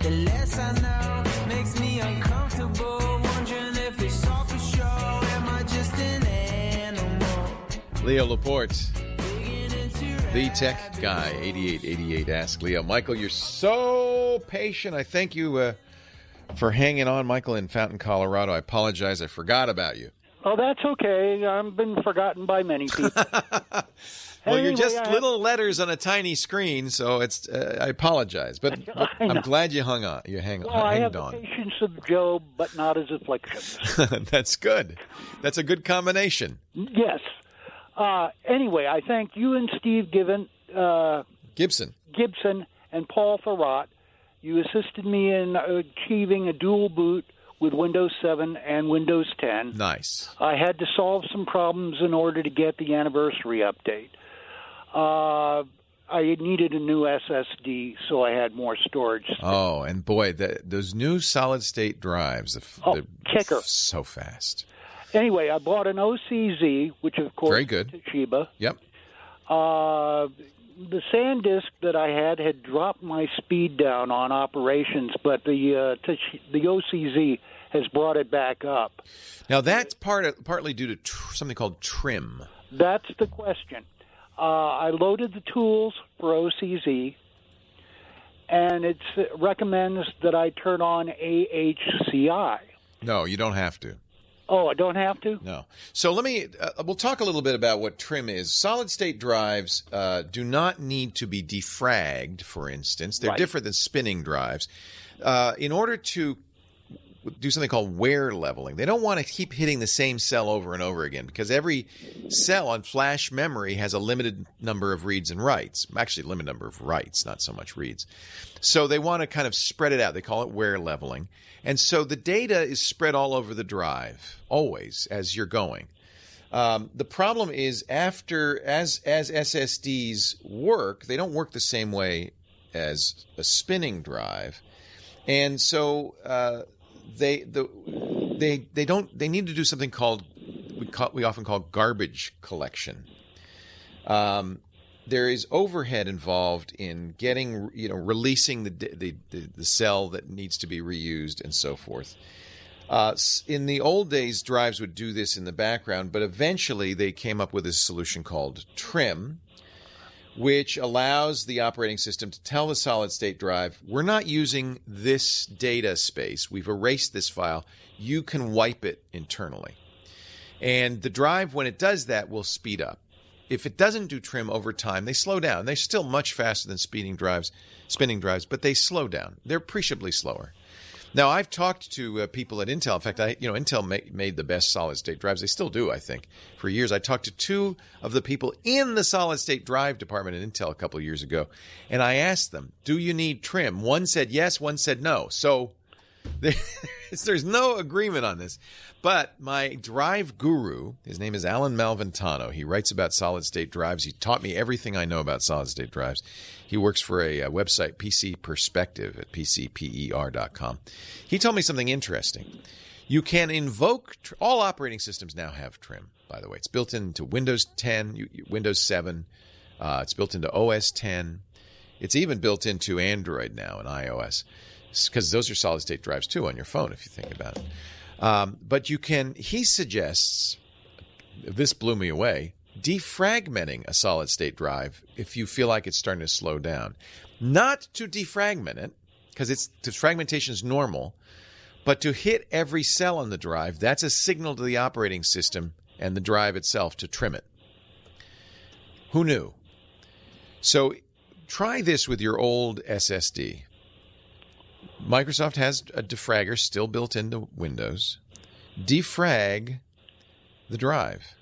The less I know makes me uncomfortable. Wondering if it's all for sure. Am I just an animal? Leo Laporte, the tech guy. Eighty-eight eighty-eight Ask Leo. Michael, you're so patient. I thank you uh, for hanging on, Michael in Fountain, Colorado. I apologize. I forgot about you. Oh, that's okay. I've been forgotten by many people. Well, anyway, you're just I little have... letters on a tiny screen, so it's. Uh, I apologize, but, but I I'm glad you hung on. You hang well, I have on. The patience of Job, but not his afflictions. That's good. That's a good combination. Yes. Uh, anyway, I thank you and Steve Given, uh, Gibson Gibson, and Paul Farrat. You assisted me in achieving a dual boot with Windows seven and Windows ten. Nice. I had to solve some problems in order to get the anniversary update. Uh, I needed a new S S D, so I had more storage space. Oh, and boy, that, those new solid-state drives, the, oh, they're kicker. So fast. Anyway, I bought an O C Z, which, of course, very good. Is Toshiba. Yep. Uh, the SanDisk that I had had dropped my speed down on operations, but the uh, Tosh- the O C Z has brought it back up. Now, that's part of, partly due to tr- something called TRIM. That's the question. Uh, I loaded the tools for O C Z, and it recommends that I turn on A H C I. No, you don't have to. Oh, I don't have to? No. So let me, uh, we'll talk a little bit about what TRIM is. Solid-state drives uh, do not need to be defragged, for instance. They're right. Different than spinning drives. Uh, in order to do something called wear leveling, they don't want to keep hitting the same cell over and over again because every cell on flash memory has a limited number of reads and writes. Actually, limited number of writes, not so much reads. So they want to kind of spread it out. They call it wear leveling. And so the data is spread all over the drive, always, as you're going. Um, the problem is after, as as S S Ds work, they don't work the same way as a spinning drive. And so uh, they the they they don't they need to do something called we call, we often call garbage collection. Um, there is overhead involved in getting, you know, releasing the the, the, the cell that needs to be reused and so forth. Uh, in the old days, drives would do this in the background, but eventually they came up with a solution called TRIM, which allows the operating system to tell the solid-state drive, we're not using this data space. We've erased this file. You can wipe it internally. And the drive, when it does that, will speed up. If it doesn't do TRIM over time, they slow down. They're still much faster than speeding drives, spinning drives, but they slow down. They're appreciably slower. Now, I've talked to uh, people at Intel. In fact, I, you know, Intel ma- made the best solid-state drives. They still do, I think, for years. I talked to two of the people in the solid-state drive department at Intel a couple of years ago, and I asked them, do you need TRIM? One said yes, one said no. So there, There's no agreement on this. But my drive guru, his name is Alan Malventano. He writes about solid-state drives. He taught me everything I know about solid-state drives. He works for a, a website, P C Perspective, at p c per dot com. He told me something interesting. You can invoke – all operating systems now have TRIM, by the way. It's built into Windows ten, Windows seven. Uh, it's built into O S ten. It's even built into Android now and iOS, because those are solid-state drives, too, on your phone, if you think about it. Um, but you can – he suggests – this blew me away – defragmenting a solid-state drive if you feel like it's starting to slow down. Not to defragment it, because it's fragmentation is normal, but to hit every cell on the drive. That's a signal to the operating system and the drive itself to trim it. Who knew? So try this with your old S S D. Microsoft has a defragger still built into Windows. Defrag the drive.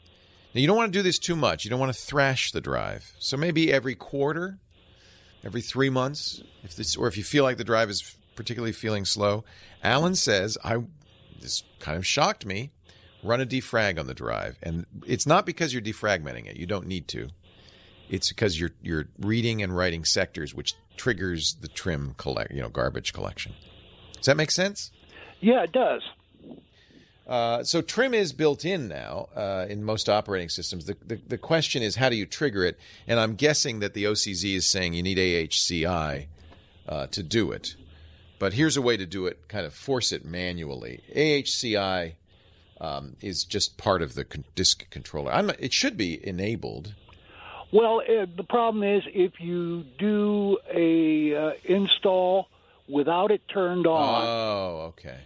Now, you don't want to do this too much. You don't want to thrash the drive. So maybe every quarter, every three months, if this, or if you feel like the drive is particularly feeling slow. Alan says, I this kind of shocked me, run a defrag on the drive. And it's not because you're defragmenting it. You don't need to. It's because you're you're reading and writing sectors, which triggers the trim collect, you know, garbage collection. Does that make sense? Yeah, it does. Uh, so trim is built in now uh, in most operating systems. The, the the question is, how do you trigger it? And I'm guessing that the O C Z is saying you need A H C I uh, to do it. But here's a way to do it, kind of force it manually. A H C I um, is just part of the con- disk controller. I'm, it should be enabled. Well, uh, the problem is if you do a uh, install without it turned on. Oh, okay.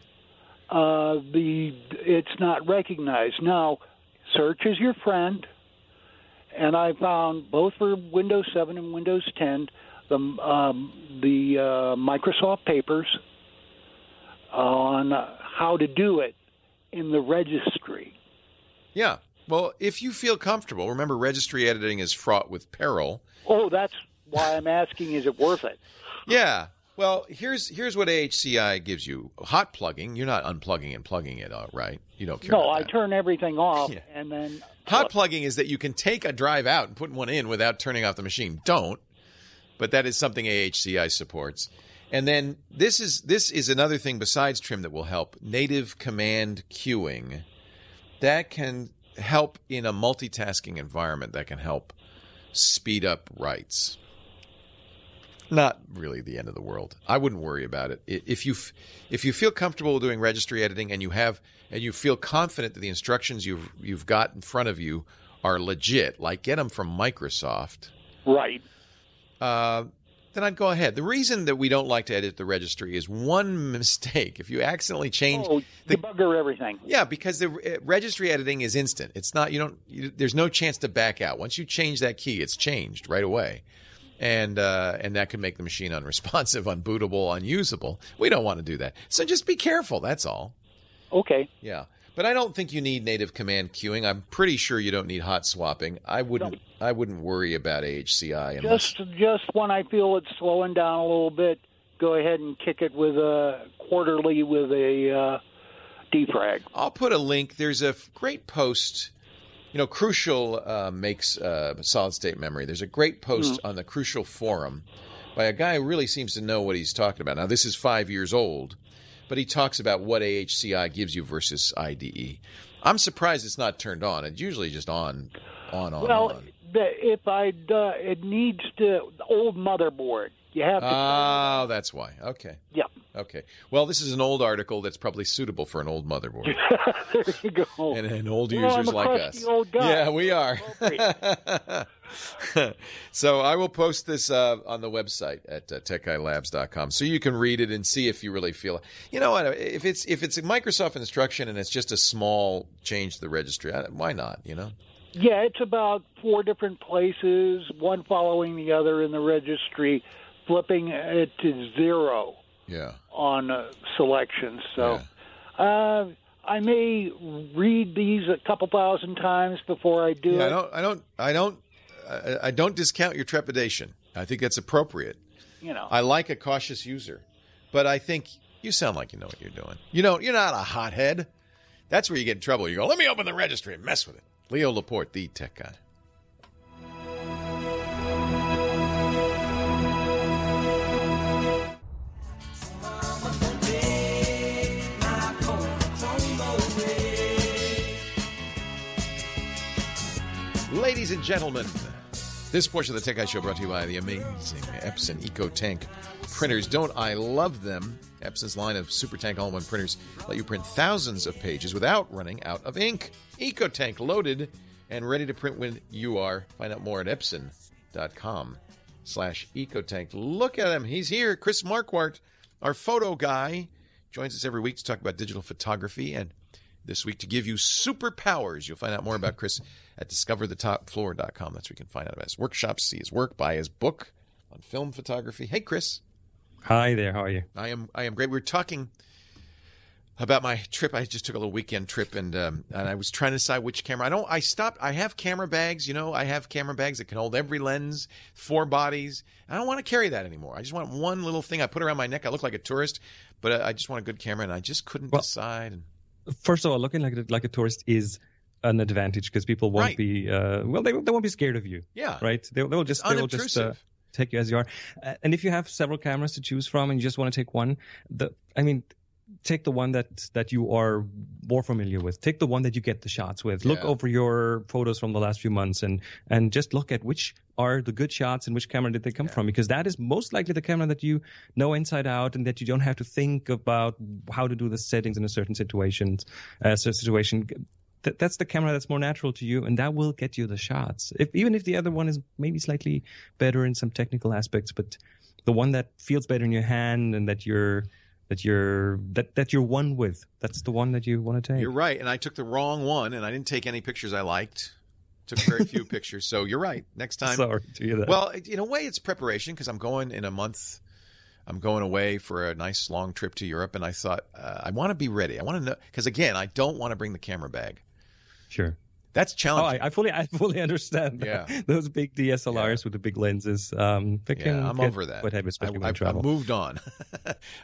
Uh, the it's not recognized. Now, search is your friend, and I found both for Windows seven and Windows ten the um, the uh, Microsoft papers on how to do it in the registry. Yeah. Well, if you feel comfortable, remember registry editing is fraught with peril. Oh, that's why I'm asking, is it worth it? Yeah. Well, here's here's what A H C I gives you. Hot plugging. You're not unplugging and plugging it, right? You don't care No, about I that. turn everything off yeah. and then... Hot plug. plugging is that you can take a drive out and put one in without turning off the machine. Don't. But that is something A H C I supports. And then this is this is another thing besides trim that will help. Native command queuing. That can... help in a multitasking environment that can help speed up writes. Not really the end of the world. I wouldn't worry about it. If you if you feel comfortable doing registry editing and you have and you feel confident that the instructions you've you've got in front of you are legit, like get them from Microsoft, right? Uh, then I'd go ahead. The reason that we don't like to edit the registry is one mistake. If you accidentally change, oh, the debugger everything. Yeah, because the registry editing is instant. It's not you don't. You, there's no chance to back out. Once you change that key, it's changed right away, and uh, and that can make the machine unresponsive, unbootable, unusable. We don't want to do that. So just be careful. That's all. Okay. Yeah, but I don't think you need native command queuing. I'm pretty sure you don't need hot swapping. I wouldn't. No. I wouldn't worry about A H C I. Unless... Just just when I feel it's slowing down a little bit, go ahead and kick it with a quarterly with a uh, defrag. I'll put a link. There's a great post. You know, Crucial uh, makes uh, solid-state memory. There's a great post mm. on the Crucial forum by a guy who really seems to know what he's talking about. Now, this is five years old, but he talks about what A H C I gives you versus I D E. I'm surprised it's not turned on. It's usually just on, on, on, well, on. If I uh, it needs to the old motherboard, you have to. Oh, that's why. Okay. Yeah. Okay. Well, this is an old article that's probably suitable for an old motherboard. There you go. And, and old well, users I'm like us. The old guy. Yeah, we are. So I will post this uh, on the website at uh, tech guy labs dot com, so you can read it and see if you really feel. You know what? If it's if it's a Microsoft instruction and it's just a small change to the registry, why not? You know. Yeah, it's about four different places, one following the other in the registry, flipping it to zero yeah. on uh, selections. So yeah. uh, I may read these a couple thousand times before I do yeah, it. I don't, I don't, I don't, I, I don't discount your trepidation. I think that's appropriate. You know, I like a cautious user, but I think You sound like you know what you're doing. You know, you're not a hothead. That's where you get in trouble. You go, let me open the registry and mess with it. Leo Laporte, the tech guy. Ladies and gentlemen, this portion of the Tech Guy Show brought to you by the amazing Epson EcoTank printers. Don't I love them? Epson's line of Super Tank all-in-one printers let you print thousands of pages without running out of ink. EcoTank loaded and ready to print when you are. Find out more at Epson dot com slash EcoTank. Look at him. He's here. Chris Marquardt, our photo guy, joins us every week to talk about digital photography and this week to give you superpowers. You'll find out more about Chris at discover the top floor dot com. That's where you can find out about his workshops, see his work, buy his book on film photography. Hey, Chris. Hi there. How are you? I am I am great. We were talking about my trip. I just took a little weekend trip, and um, and I was trying to decide which camera. I don't. I stopped. I have camera bags. You know, I have camera bags that can hold every lens, four bodies. I don't want to carry that anymore. I just want one little thing I put around my neck. I look like a tourist, but I just want a good camera, and I just couldn't well, decide. And, first of all, looking like a, like a tourist is an advantage because people won't right. be uh, well, they they won't be scared of you. Yeah, right. They they will just they will just uh, take you as you are. Uh, and if you have several cameras to choose from and you just want to take one, the I mean, take the one that that you are more familiar with. Take the one that you get the shots with. Yeah. Look over your photos from the last few months and and just look at which are the good shots and which camera did they come yeah. from, because that is most likely the camera that you know inside out and that you don't have to think about how to do the settings in a certain situation. Uh, situation. Th- that's the camera that's more natural to you, and that will get you the shots. If, even if the other one is maybe slightly better in some technical aspects, but the one that feels better in your hand and that you're that you're that, that you're one with, that's the one that you want to take. You're right, and I took the wrong one, and I didn't take any pictures I liked. Took very few pictures, so you're right. Next time. Sorry to hear that. Well, in a way, it's preparation because I'm going in a month. I'm going away for a nice long trip to Europe, and I thought uh, I want to be ready. I want to know because again, I don't want to bring the camera bag. Sure, that's challenging. Oh, I, I fully, I fully understand. That. Yeah, those big D S L Rs yeah. with the big lenses. Um, they can yeah, I'm get over that. Whatever, especially I, when I, travel. I've moved on.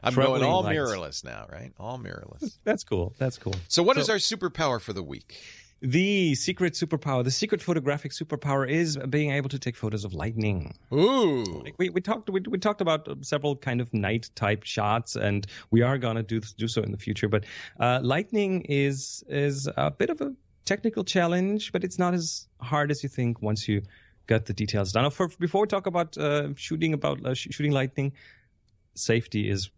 I'm traveling going all lights. Mirrorless now, right? All mirrorless. That's cool. That's cool. So, what so, is our superpower for the week? The secret superpower, the secret photographic superpower, is being able to take photos of lightning. Ooh! We we talked we, we talked about several kind of night type shots, and we are gonna do do so in the future. But uh, lightning is is a bit of a technical challenge, but it's not as hard as you think once you got the details done. Now, for, before we talk about uh, shooting about uh, sh- shooting lightning, safety is.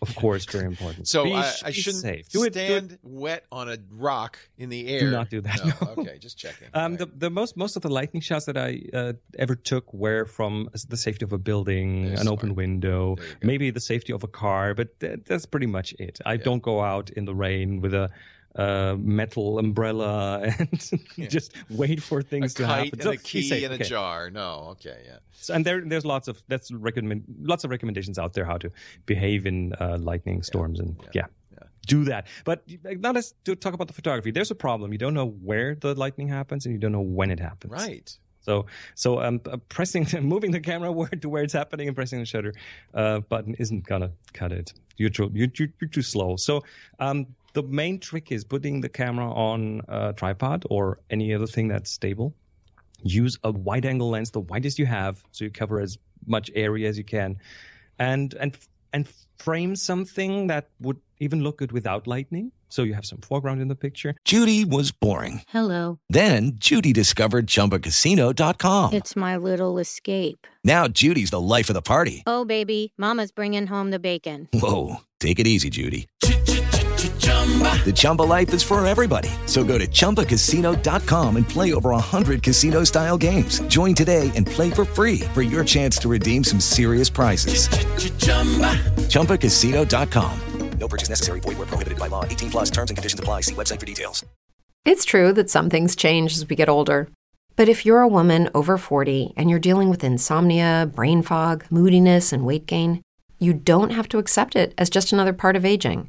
Of course, very important. So be, I, I be shouldn't safe. Do it, stand do it. Wet on a rock in the air. Do not do that. No. No. Okay, just checking. Um, right. the, the most most of the lightning shots that I uh, ever took were from the safety of a building, They're an smart. Open window, maybe the safety of a car, but th- that's pretty much it. I yeah. don't go out in the rain with a uh, metal umbrella and yeah. just wait for things to happen. A kite and so a key and okay. a jar. No, okay, yeah. So, and there, there's lots of that's recommend lots of recommendations out there how to behave in uh, lightning storms yeah. and yeah. yeah. do that. But now let's do, talk about the photography. There's a problem. You don't know where the lightning happens and you don't know when it happens. Right. So so um, pressing moving the camera where to where it's happening and pressing the shutter uh, button isn't gonna cut it. You're too you're, you're too slow. So. Um, The main trick is putting the camera on a tripod or any other thing that's stable. Use a wide-angle lens, the widest you have, so you cover as much area as you can, and and and frame something that would even look good without lightning, so you have some foreground in the picture. Judy was boring. Hello. Then Judy discovered Chumba Casino dot com. It's my little escape. Now Judy's the life of the party. Oh, baby, Mama's bringing home the bacon. Whoa, take it easy, Judy. The Chumba life is for everybody. So go to Chumba Casino dot com and play over one hundred casino-style games. Join today and play for free for your chance to redeem some serious prizes. Ch-ch-chumba. Chumba Casino dot com. No purchase necessary. Void where prohibited by law. eighteen plus terms and conditions apply. See website for details. It's true that some things change as we get older. But if you're a woman over forty and you're dealing with insomnia, brain fog, moodiness, and weight gain, you don't have to accept it as just another part of aging.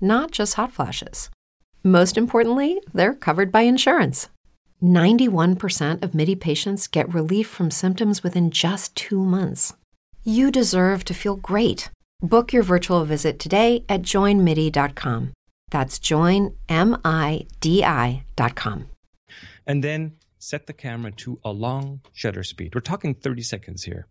not just hot flashes. Most importantly, they're covered by insurance. ninety-one percent of MIDI patients get relief from symptoms within just two months. You deserve to feel great. Book your virtual visit today at join midi dot com. That's join midi dot com. And then set the camera to a long shutter speed. We're talking thirty seconds here.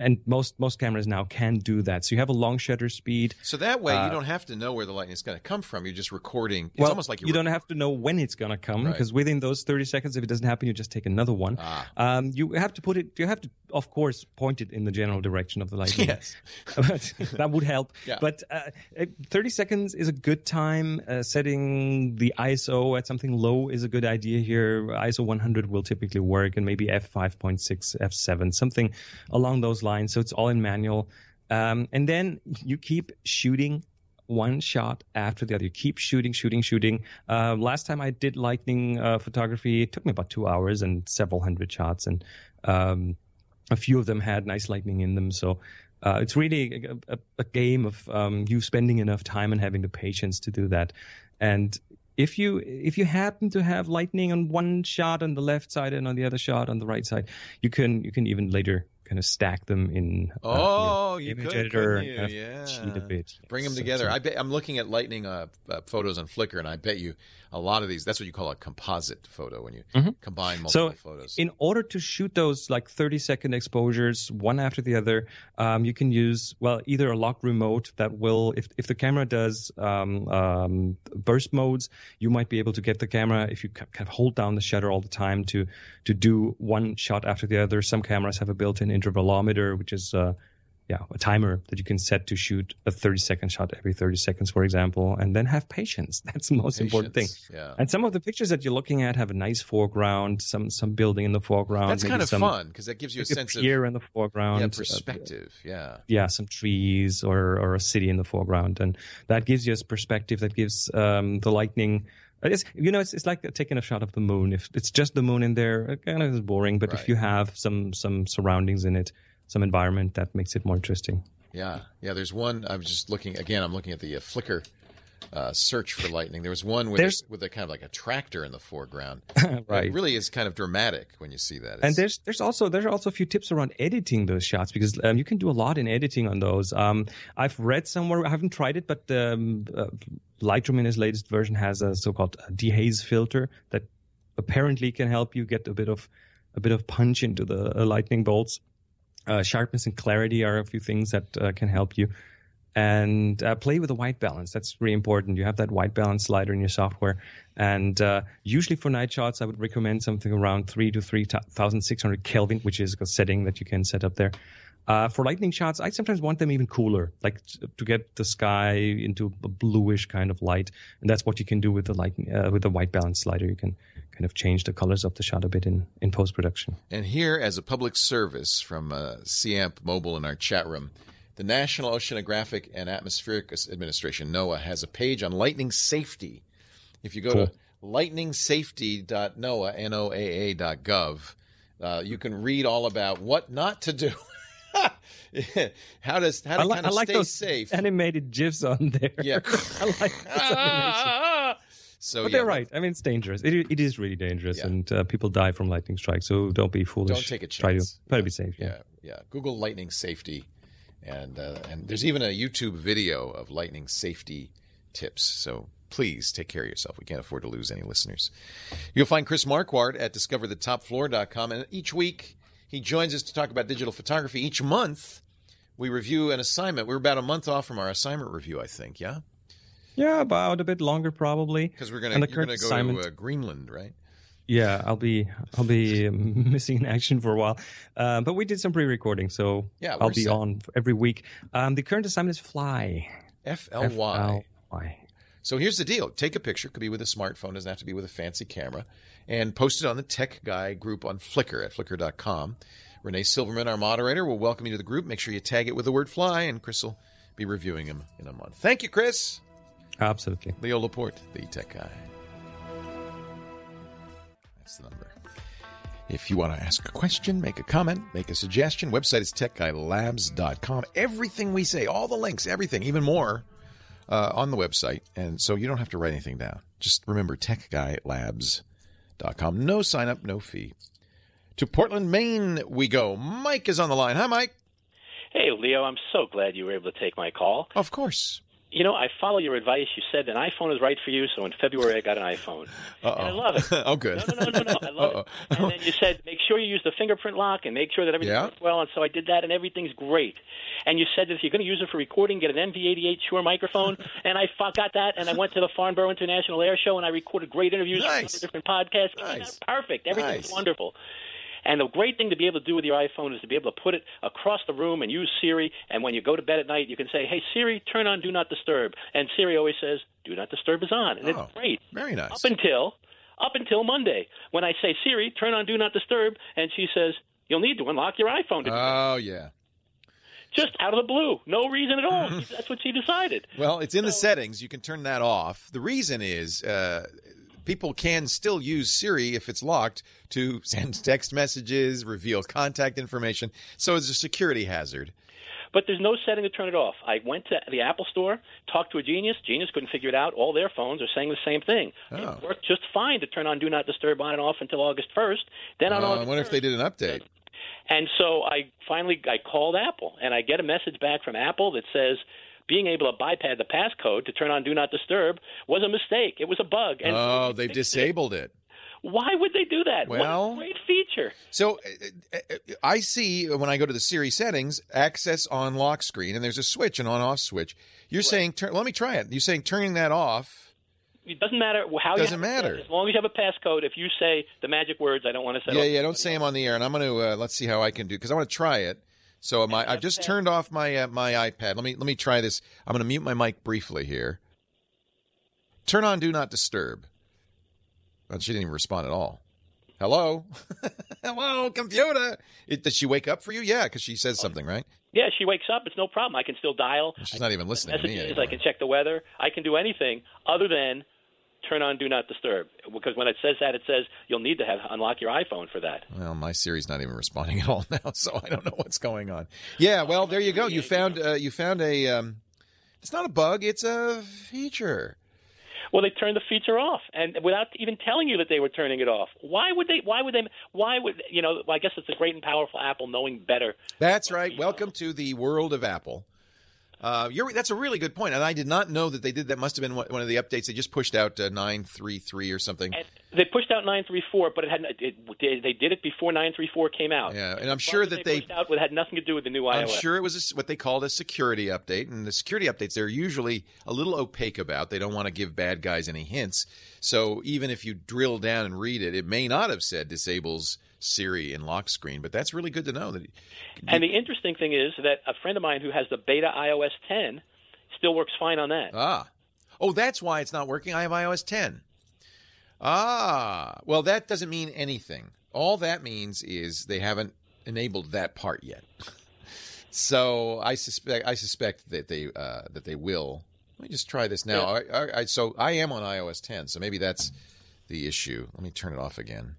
And most most cameras now can do that. So you have a long shutter speed. So that way uh, you don't have to know where the light is going to come from. You're just recording. It's well, almost like you're you don't re- have to know when it's going to come, because right. within those thirty seconds, if it doesn't happen, you just take another one. Ah. Um, you have to put it. You have to, of course, point it in the general direction of the light. Yes, that would help. Yeah. But uh, thirty seconds is a good time. Uh, setting the I S O at something low is a good idea here. I S O one hundred will typically work, and maybe F five point six, F seven, something along those lines. Line, so it's all in manual. Um, and then you keep shooting one shot after the other. You keep shooting, shooting, shooting. Uh, last time I did lightning uh, photography, it took me about two hours and several hundred shots. And um, a few of them had nice lightning in them. So uh, it's really a, a, a game of um, you spending enough time and having the patience to do that. And If you if you happen to have lightning on one shot on the left side and on the other shot on the right side, you can you can even later kind of stack them in uh, oh, you know, image could, editor and kind of yeah. cheat a bit. Bring them so, together. So. I bet, I'm looking at lightning uh, uh, photos on Flickr, and I bet you a lot of these, that's what you call a composite photo when you mm-hmm. combine multiple so photos. So in order to shoot those like thirty-second exposures, one after the other, um, you can use, well, either a locked remote that will, if, if the camera does um, um, burst modes, you might be able to get the camera if you kind of hold down the shutter all the time to to do one shot after the other. Some cameras have a built-in intervalometer, which is uh, yeah a timer that you can set to shoot a thirty-second shot every thirty seconds, for example, and then have patience. That's the most patience, important thing. Yeah. And some of the pictures that you're looking at have a nice foreground, some some building in the foreground. That's kind of some, fun because that gives you a sense of pier in the foreground, yeah, perspective. Uh, yeah, yeah, some trees or or a city in the foreground, and that gives you a perspective. That gives um, the lightning. It's, you know, it's it's like taking a shot of the moon. If it's just the moon in there, it kind of is boring. But right. if you have some some surroundings in it, some environment, that makes it more interesting. Yeah, yeah. There's one. I was just looking again. I'm looking at the uh, Flickr uh, search for lightning. There was one with a, with a kind of like a tractor in the foreground. Right. It really is kind of dramatic when you see that. It's, and there's there's also there's also a few tips around editing those shots, because um, you can do a lot in editing on those. Um, I've read somewhere. I haven't tried it, but. Um, uh, Lightroom in its latest version has a so-called dehaze filter that apparently can help you get a bit of a bit of punch into the uh, lightning bolts. Uh, sharpness and clarity are a few things that uh, can help you. And uh, play with the white balance. That's really important. You have that white balance slider in your software. And uh, usually for night shots, I would recommend something around three to thirty-six hundred Kelvin, which is a setting that you can set up there. Uh, for lightning shots, I sometimes want them even cooler, like t- to get the sky into a bluish kind of light, and that's what you can do with the light uh, with the white balance slider. You can kind of change the colors of the shot a bit in, in post production. And here, as a public service from uh, C A M P Mobile in our chat room, the National Oceanographic and Atmospheric Administration (NOAA) has a page on lightning safety. If you go cool. to lightning safety dot N O A A dot gov, uh, you can read all about what not to do. how does how to I like, kind of I like stay those safe? Animated GIFs on there. Yeah, I like ah, so, but yeah, they're right. I mean, it's dangerous. It it is really dangerous, yeah. and uh, people die from lightning strikes. So don't be foolish. Don't take a chance. Try to try yeah. to be safe. Yeah. yeah, yeah. Google lightning safety, and uh, and there's even a YouTube video of lightning safety tips. So. Please take care of yourself. We can't afford to lose any listeners. You'll find Chris Marquardt at discover the top floor dot com. And each week, he joins us to talk about digital photography. Each month, we review an assignment. We're about a month off from our assignment review, I think, yeah? Yeah, about a bit longer probably. Because we're going to go assignment. to uh, Greenland, right? Yeah, I'll be I'll be missing in action for a while. Uh, but we did some pre-recording, so yeah, I'll be set. on every week. Um, the current assignment is Fly. F L Y. F L Y. So here's the deal. Take a picture. Could be with a smartphone. Doesn't have to be with a fancy camera. And post it on the Tech Guy group on Flickr at flickr dot com. Renee Silverman, our moderator, will welcome you to the group. Make sure you tag it with the word fly, and Chris will be reviewing them in a month. Thank you, Chris. Absolutely. Leo Laporte, the tech guy. That's the number. If you want to ask a question, make a comment, make a suggestion, website is tech guy labs dot com. Everything we say, all the links, everything, even more uh, on the website. And so you don't have to write anything down. Just remember tech guy labs dot com. No sign up, no fee. To Portland, Maine we go. Mike is on the line. Hi, Mike. Hey, Leo. I'm so glad you were able to take my call. Of course. You know, I follow your advice. You said an iPhone is right for you, so in February I got an iPhone. Uh-oh. And I love it. Oh, good. No, no, no, no, no. I love Uh-oh. it. And then you said, make sure you use the fingerprint lock and make sure that everything yeah. works well. And so I did that, and everything's great. And you said that if you're going to use it for recording, get an M V eighty-eight Shure microphone. And I got that, and I went to the Farnborough International Air Show, and I recorded great interviews nice. with different podcasts. Nice. Perfect. Everything's nice. wonderful. And the great thing to be able to do with your iPhone is to be able to put it across the room and use Siri. And when you go to bed at night, you can say, hey, Siri, turn on Do Not Disturb. And Siri always says, Do Not Disturb is on. And oh, it's great. Very nice. Up until, up until Monday when I say, Siri, turn on Do Not Disturb. And she says, you'll need to unlock your iPhone to do that. Oh, yeah. Just out of the blue. No reason at all. That's what she decided. Well, it's in so, the settings. You can turn that off. The reason is uh, – people can still use Siri, if it's locked, to send text messages, reveal contact information. So it's a security hazard. But there's no setting to turn it off. I went to the Apple store, talked to a Genius. Genius couldn't figure it out. All their phones are saying the same thing. Oh. It worked just fine to turn on Do Not Disturb on and off until August first. Then on uh, August I wonder if they did an update. And so I finally I called Apple, and I get a message back from Apple that says, being able to bypass the passcode to turn on Do Not Disturb was a mistake. It was a bug. And oh, they disabled it. Why would they do that? Well, what a great feature. So I see when I go to the Siri settings, access on lock screen, and there's a switch, an on-off switch. You're right. saying, turn, let me try it. You're saying turning that off. It doesn't matter how doesn't you matter. It, as long as you have a passcode, if you say the magic words, I don't want to say. Yeah, yeah, don't say them on the air. And I'm going to, uh, let's see how I can do, because I want to try it. So my, I've just turned off my uh, my iPad. Let me let me try this. I'm going to mute my mic briefly here. Turn on Do Not Disturb. Well, she didn't even respond at all. Hello? Hello, computer. It, did she wake up for you? Yeah, because she says something, right? Yeah, she wakes up. It's no problem. I can still dial. She's not even listening to me anymore. I can check the weather. I can do anything other than turn on Do Not Disturb, because when it says that, it says you'll need to have unlock your iPhone for that. Well, my Siri's not even responding at all now, so I don't know what's going on. Yeah, well, there you go. You found uh, you found a um, – it's not a bug. It's a feature. Well, they turned the feature off, and without even telling you that they were turning it off. Why would they? Why would they? Why would you know? I guess it's a great and powerful Apple knowing better. That's right. Welcome to the world of Apple. Uh, you're, that's a really good point, and I did not know that they did that. Must have been one of the updates. They just pushed out uh, nine three three or something. And they pushed out nine three four, but it had it, it, they did it before nine three four came out. Yeah, and I'm sure that they, they pushed out it had nothing to do with the new iOS. I'm sure it was a, what they called a security update, and the security updates they're usually a little opaque about. They don't want to give bad guys any hints. So even if you drill down and read it, it may not have said disables Siri and lock screen, but that's really good to know. That. It, and the interesting thing is that a friend of mine who has the beta iOS ten still works fine on that. Ah. Oh, that's why it's not working. I have iOS ten. Ah. Well, that doesn't mean anything. All that means is they haven't enabled that part yet. So I suspect I suspect that they uh, that they will. Let me just try this now. Yeah. I, I, I, so I am on iOS ten, so maybe that's the issue. Let me turn it off again.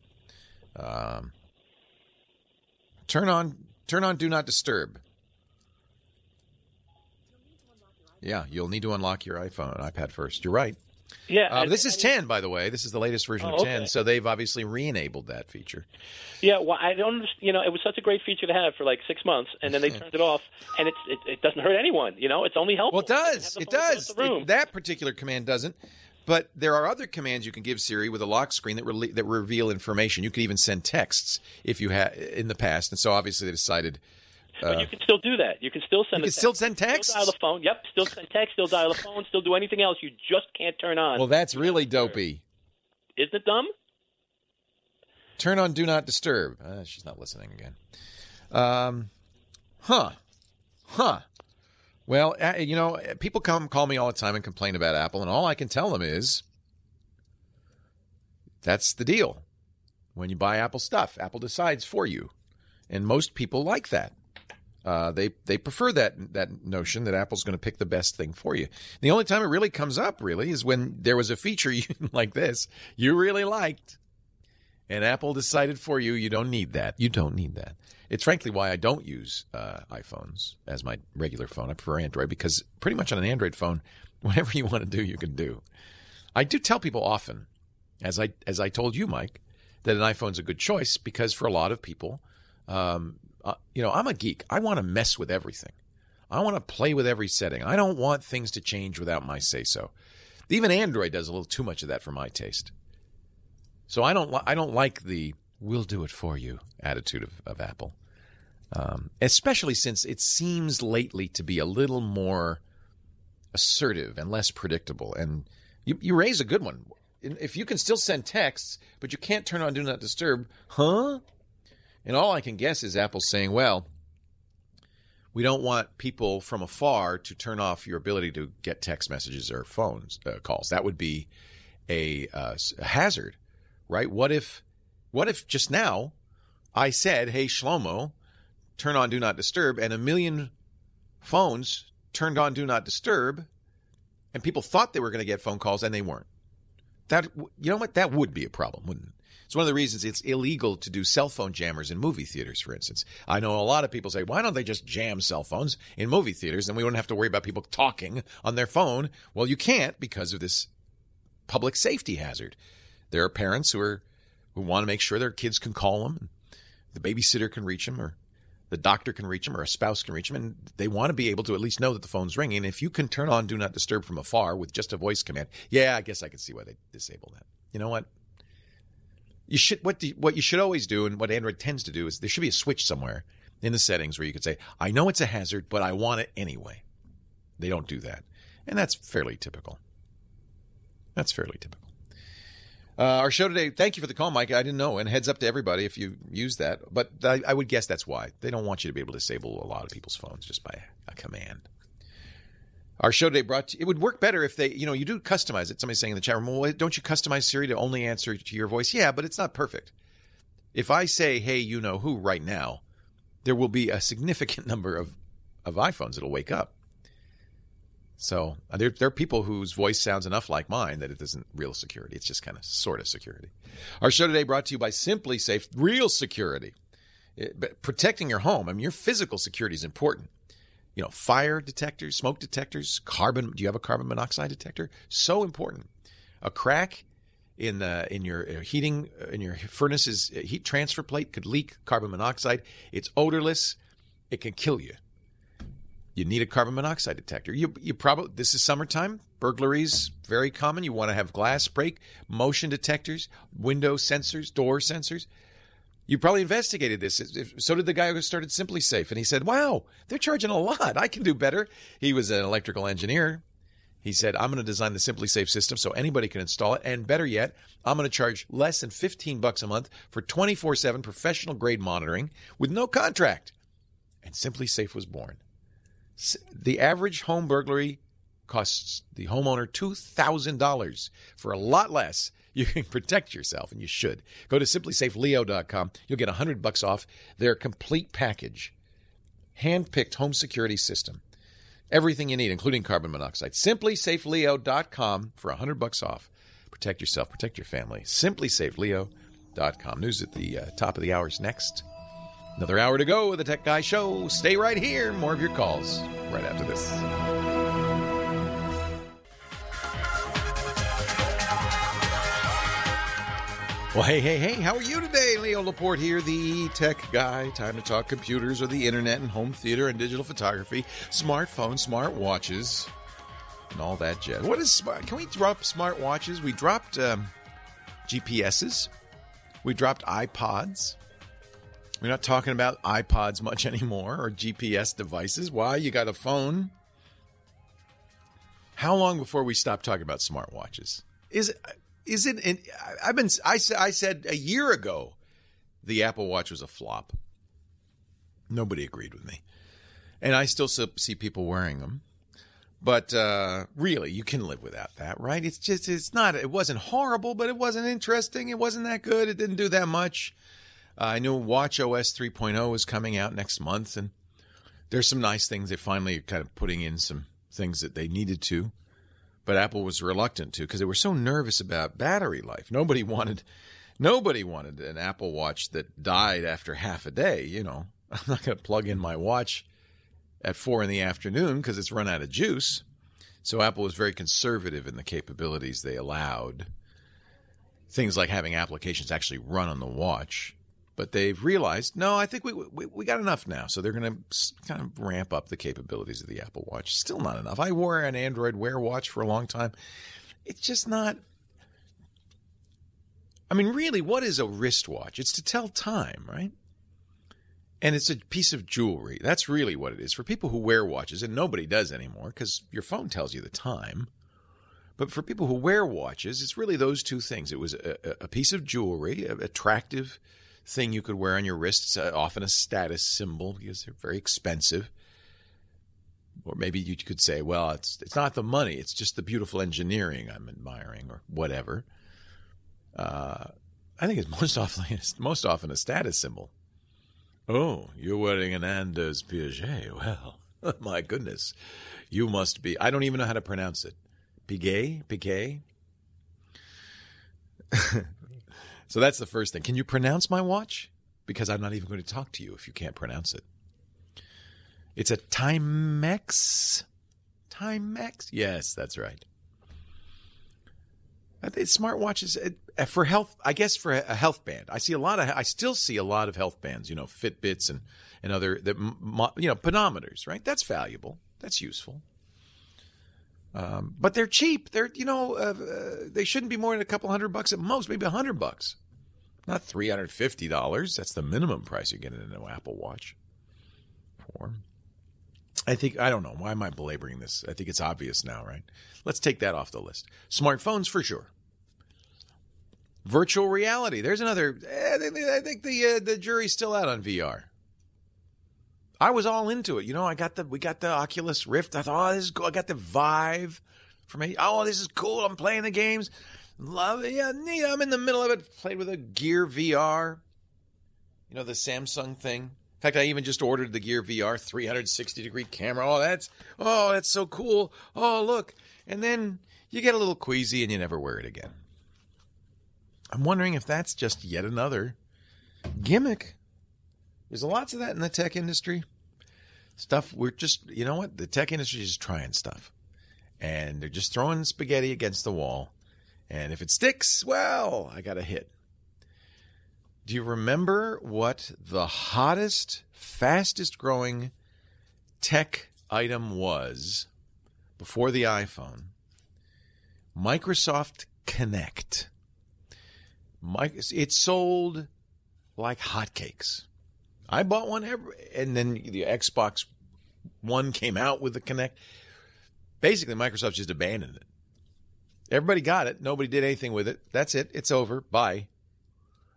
Um, turn on, turn on Do Not Disturb. Yeah, you'll need to unlock your iPhone and iPad first. You're right. Yeah. Uh, and, this is ten, by the way. This is the latest version oh, of ten, okay. So they've obviously re-enabled that feature. Yeah, well, I don't – you know, it was such a great feature to have for like six months, and then they turned it off, and it's, it, it doesn't hurt anyone. You know, it's only helpful. Well, it does. It does. It, that particular command doesn't. But there are other commands you can give Siri with a lock screen that re- that reveal information. You could even send texts if you had in the past, and so obviously they decided. Uh, but you can still do that. You can still send. You can still send texts. Still dial the phone. Yep. Still send text. Still dial the phone. Still do anything else. You just can't turn on. Well, that's really dopey. Isn't it dumb? Turn on Do Not Disturb. Uh, she's not listening again. Um, huh. Huh. Well, you know, people come call me all the time and complain about Apple, and all I can tell them is that's the deal. When you buy Apple stuff, Apple decides for you, and most people like that. Uh, they they prefer that that notion that Apple's going to pick the best thing for you. The only time it really comes up, really, is when there was a feature you, like this you really liked, and Apple decided for you, you don't need that. You don't need that. It's frankly why I don't use uh, iPhones as my regular phone. I prefer Android because pretty much on an Android phone, whatever you want to do, you can do. I do tell people often, as I as I told you, Mike, that an iPhone's a good choice because for a lot of people, um, uh, you know, I'm a geek. I want to mess with everything. I want to play with every setting. I don't want things to change without my say-so. Even Android does a little too much of that for my taste. So I don't li- I don't like the "we'll do it for you" attitude of, of Apple, um, especially since it seems lately to be a little more assertive and less predictable. And you, you raise a good one. If you can still send texts, but you can't turn on Do Not Disturb, huh? And all I can guess is Apple saying, well, we don't want people from afar to turn off your ability to get text messages or phones uh, calls. That would be a, uh, a hazard, right? What if... What if just now I said, hey, Shlomo, turn on Do Not Disturb, and a million phones turned on Do Not Disturb, and people thought they were going to get phone calls, and they weren't? That, you know what? That would be a problem, wouldn't it? It's one of the reasons it's illegal to do cell phone jammers in movie theaters, for instance. I know a lot of people say, why don't they just jam cell phones in movie theaters, and we don't have to worry about people talking on their phone? Well, you can't because of this public safety hazard. There are parents who are... who want to make sure their kids can call them, the babysitter can reach them, or the doctor can reach them, or a spouse can reach them, and they want to be able to at least know that the phone's ringing. And if you can turn on Do Not Disturb from afar with just a voice command, yeah, I guess I can see why they disable that. You know what? You should what the, what you should always do, and what Android tends to do, is there should be a switch somewhere in the settings where you could say, I know it's a hazard, but I want it anyway. They don't do that, and that's fairly typical. That's fairly typical. Uh, our show today, thank you for the call, Mike. I didn't know. And heads up to everybody if you use that. But I, I would guess that's why. They don't want you to be able to disable a lot of people's phones just by a command. Our show today brought to, it would work better if they, you know, you do customize it. Somebody's saying in the chat room, well, don't you customize Siri to only answer to your voice? Yeah, but it's not perfect. If I say, hey, you know who right now, there will be a significant number of, of iPhones that will wake up. So there, there are people whose voice sounds enough like mine that it isn't real security. It's just kind of sort of security. Our show today brought to you by Simply Safe. Real security. It, but protecting your home. I mean, your physical security is important. You know, fire detectors, smoke detectors, carbon. Do you have a carbon monoxide detector? So important. A crack in uh, in your heating, in your furnace's heat transfer plate could leak carbon monoxide. It's odorless. It can kill you. You need a carbon monoxide detector. You you probably this is summertime. Burglaries very common. You want to have glass break, motion detectors, window sensors, door sensors. You probably investigated this. So did the guy who started Simply Safe, and he said, "Wow, they're charging a lot. I can do better." He was an electrical engineer. He said, "I'm going to design the Simply Safe system so anybody can install it, and better yet, I'm going to charge less than fifteen bucks a month for twenty-four seven professional grade monitoring with no contract." And Simply Safe was born. The average home burglary costs the homeowner two thousand dollars. For a lot less, you can protect yourself, and you should. Go to simply safe leo dot com. You'll get one hundred bucks off their complete package. Hand-picked home security system. Everything you need, including carbon monoxide. simply safe leo dot com for one hundred bucks off. Protect yourself. Protect your family. simply safe leo dot com. News at the uh, top of the hour is next. Another hour to go with the Tech Guy Show. Stay right here. More of your calls right after this. Well, hey, hey, hey, how are you today? Leo Laporte here, the Tech Guy. Time to talk computers or the internet and home theater and digital photography, smartphones, smart watches, and all that jazz. What is smart? Can we drop smart watches? We dropped um, G P S's. We dropped iPods. We're not talking about iPods much anymore or G P S devices. Why? You got a phone. How long before we stop talking about smartwatches? Is it, is it in, I've been I, I said a year ago the Apple Watch was a flop. Nobody agreed with me. And I still see people wearing them. But uh, really, you can live without that, right? It's just it's not it wasn't horrible, but it wasn't interesting. It wasn't that good. It didn't do that much. Uh, I knew Watch O S three point oh was coming out next month, and there's some nice things. They finally are kind of putting in some things that they needed to, but Apple was reluctant to because they were so nervous about battery life. Nobody wanted, nobody wanted an Apple Watch that died after half a day. You know, I'm not going to plug in my watch at four in the afternoon because it's run out of juice. So Apple was very conservative in the capabilities they allowed. Things like having applications actually run on the watch. But they've realized, no, I think we we, we got enough now. So they're going to kind of ramp up the capabilities of the Apple Watch. Still not enough. I wore an Android Wear watch for a long time. It's just not... I mean, really, what is a wristwatch? It's to tell time, right? And it's a piece of jewelry. That's really what it is. For people who wear watches, and nobody does anymore because your phone tells you the time. But for people who wear watches, it's really those two things. It was a, a piece of jewelry, an attractive thing you could wear on your wrist. It's often a status symbol because they're very expensive. Or maybe you could say, well, it's it's not the money. It's just the beautiful engineering I'm admiring or whatever. Uh, I think it's most often, most often a status symbol. Oh, you're wearing an Anders Piaget. Well, my goodness, you must be. I don't even know how to pronounce it. Piaget? Piaget? So that's the first thing. Can you pronounce my watch? Because I'm not even going to talk to you if you can't pronounce it. It's a Timex? Timex? Yes, that's right. Smartwatches for health, I guess, for a health band. I see a lot of, I still see a lot of health bands, you know, Fitbits and, and other, that, you know, pedometers, right? That's valuable. That's useful. Um, but they're cheap. They're, you know, uh, they shouldn't be more than a couple hundred bucks at most, maybe a hundred bucks, not three hundred fifty dollars. That's the minimum price you get in an Apple Watch for. I think, I don't know. Why am I belaboring this? I think it's obvious now, right? Let's take that off the list. Smartphones for sure. Virtual reality. There's another. I think the uh, the jury's still out on V R. I was all into it. You know, I got the we got the Oculus Rift. I thought, oh, this is cool. I got the Vive for me. Oh, this is cool. I'm playing the games. Love it. Yeah, I'm in the middle of it. Played with a Gear V R. You know, the Samsung thing. In fact, I even just ordered the Gear V R three sixty degree camera. Oh, that's oh, that's so cool. Oh, look. And then you get a little queasy and you never wear it again. I'm wondering if that's just yet another gimmick. There's lots of that in the tech industry. Stuff we're just, you know what? The tech industry is trying stuff. And they're just throwing spaghetti against the wall. And if it sticks, well, I got a hit. Do you remember what the hottest, fastest growing tech item was before the iPhone? Microsoft Connect. It sold like hotcakes. I bought one, every, and then the Xbox One came out with the Kinect. Basically, Microsoft just abandoned it. Everybody got it. Nobody did anything with it. That's it. It's over. Bye.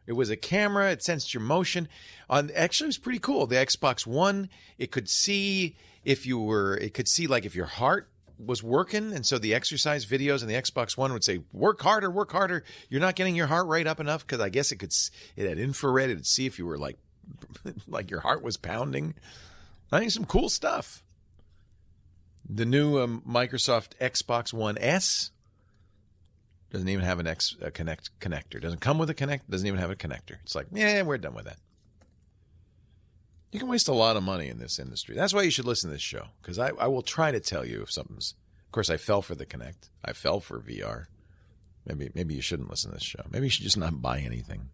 It was a camera. It sensed your motion. On actually, it was pretty cool. The Xbox One, it could see if you were. It could see like if your heart was working, and so the exercise videos on the Xbox One would say, work harder, work harder. You're not getting your heart rate up enough because I guess it could. It had infrared. It would see if you were like. like your heart was pounding. I think some cool stuff. The new um, Microsoft Xbox One S doesn't even have an X a Kinect connector. Doesn't come with a Kinect. Doesn't even have a connector. It's like, yeah, we're done with that. You can waste a lot of money in this industry. That's why you should listen to this show, because I, I will try to tell you if something's. Of course, I fell for the Kinect. I fell for V R. Maybe maybe you shouldn't listen to this show. Maybe you should just not buy anything.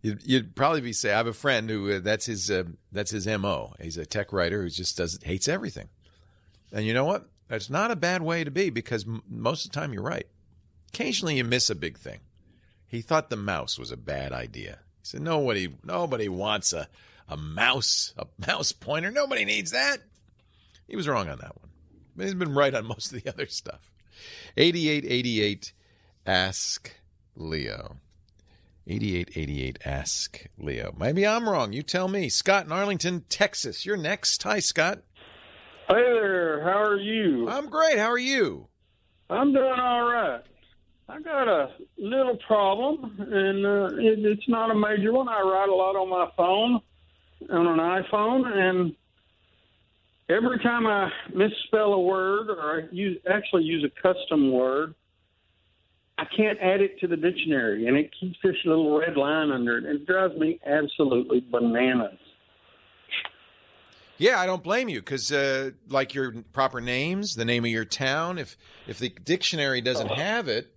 you'd, you'd probably be say I have a friend who uh, that's his uh, that's his M O. He's a tech writer who just doesn't hates everything. And you know what? That's not a bad way to be, because m- most of the time you're right. Occasionally you miss a big thing. He thought the mouse was a bad idea. He said nobody nobody wants a a mouse a mouse pointer. Nobody needs that. He was wrong on that one, but he's been right on most of the other stuff. eighty-eight eighty-eight Ask Leo. eighty-eight eighty-eight Ask Leo. Maybe I'm wrong. You tell me. Scott in Arlington, Texas. You're next. Hi, Scott. Hey there. How are you? I'm great. How are you? I'm doing all right. I got a little problem, and uh, it, it's not a major one. I write a lot on my phone, on an iPhone, and every time I misspell a word or I use, actually use a custom word, I can't add it to the dictionary, and it keeps this little red line under it. It drives me absolutely bananas. Yeah, I don't blame you, because uh, like your proper names, the name of your town, if if the dictionary doesn't have it,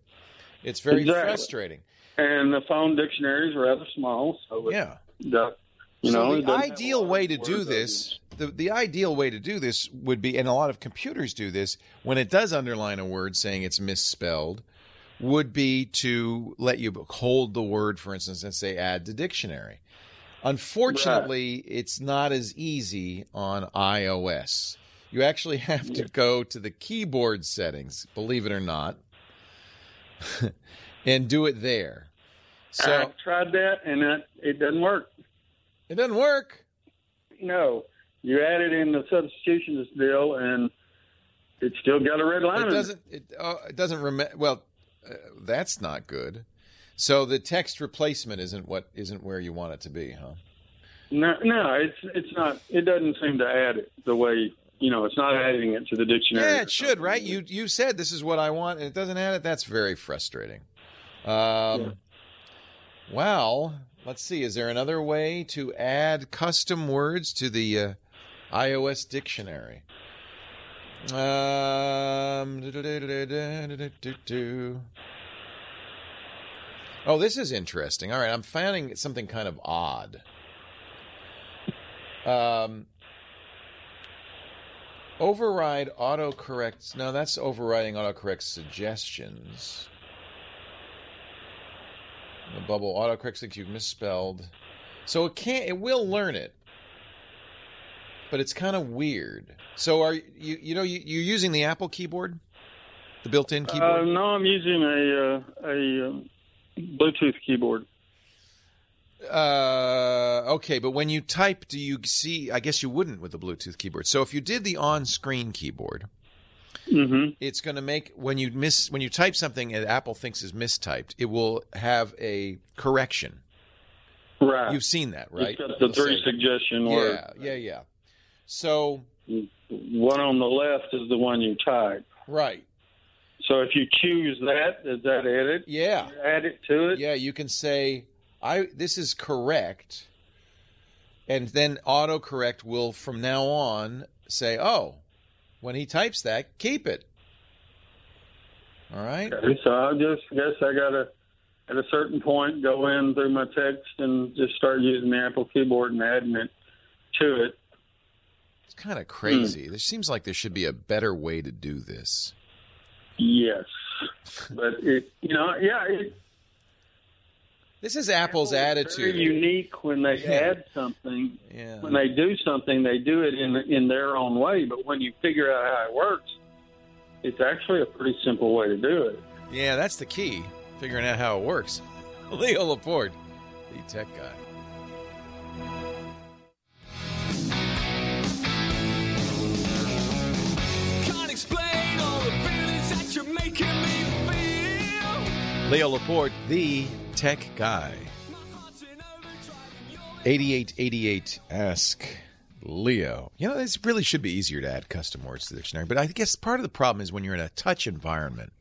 it's very exactly. frustrating. And the phone dictionary is rather small, so it, yeah, the, you so know, the ideal way to do this, the the ideal way to do this would be, and a lot of computers do this when it does underline a word, saying it's misspelled, would be to let you hold the word, for instance, and say add to dictionary. Unfortunately, right. it's not as easy on iOS. You actually have to go to the keyboard settings, believe it or not, and do it there. So I've tried that, and it, it doesn't work. It doesn't work? No. You add it in the substitutions deal, and it's still got a red line. It doesn't, it, uh, it doesn't remember. Well, uh, that's not good. So the text replacement isn't what isn't where you want it to be, huh? No, no, it's it's not. It doesn't seem to add it the way, you know. It's not adding it to the dictionary. Yeah, it should, right? You you said this is what I want, and it doesn't add it. That's very frustrating. Um, yeah. Well, let's see. Is there another way to add custom words to the uh, iOS dictionary? Um. Oh, this is interesting. All right, I'm finding something kind of odd. Um, override autocorrect. No, that's overriding autocorrect suggestions. The bubble autocorrects that you've misspelled. So it can't. It will learn it, but it's kind of weird. So are you? You know, you, you're using the Apple keyboard, the built-in keyboard. Uh, no, I'm using a uh, a. Uh... Bluetooth keyboard. Uh, okay, but when you type, do you see? I guess you wouldn't with the Bluetooth keyboard. So if you did the on-screen keyboard, mm-hmm. it's going to make when you miss when you type something that Apple thinks is mistyped, it will have a correction. Right, you've seen that, right? It's got the three suggestion words. Yeah, yeah, yeah. So one on the left is the one you type. Right. So if you choose that, does that edit? Yeah. Add it to it? Yeah, you can say, "I this is correct," and then autocorrect will, from now on, say, oh, when he types that, keep it. All right? Okay, so I just guess I got to, at a certain point, go in through my text and just start using the Apple keyboard and adding it to it. It's kind of crazy. Mm. There seems like there should be a better way to do this. Yes, but it, you know, yeah. It, this is Apple's Apple is attitude. Very unique when they yeah. add something. Yeah. When they do something, they do it in in their own way. But when you figure out how it works, it's actually a pretty simple way to do it. Yeah, that's the key: figuring out how it works. Leo Laporte, the tech guy. Leo Laporte, the tech guy. eighty-eight eighty-eight ask Leo. You know, it really should be easier to add custom words to the dictionary, but I guess part of the problem is when you're in a touch environment,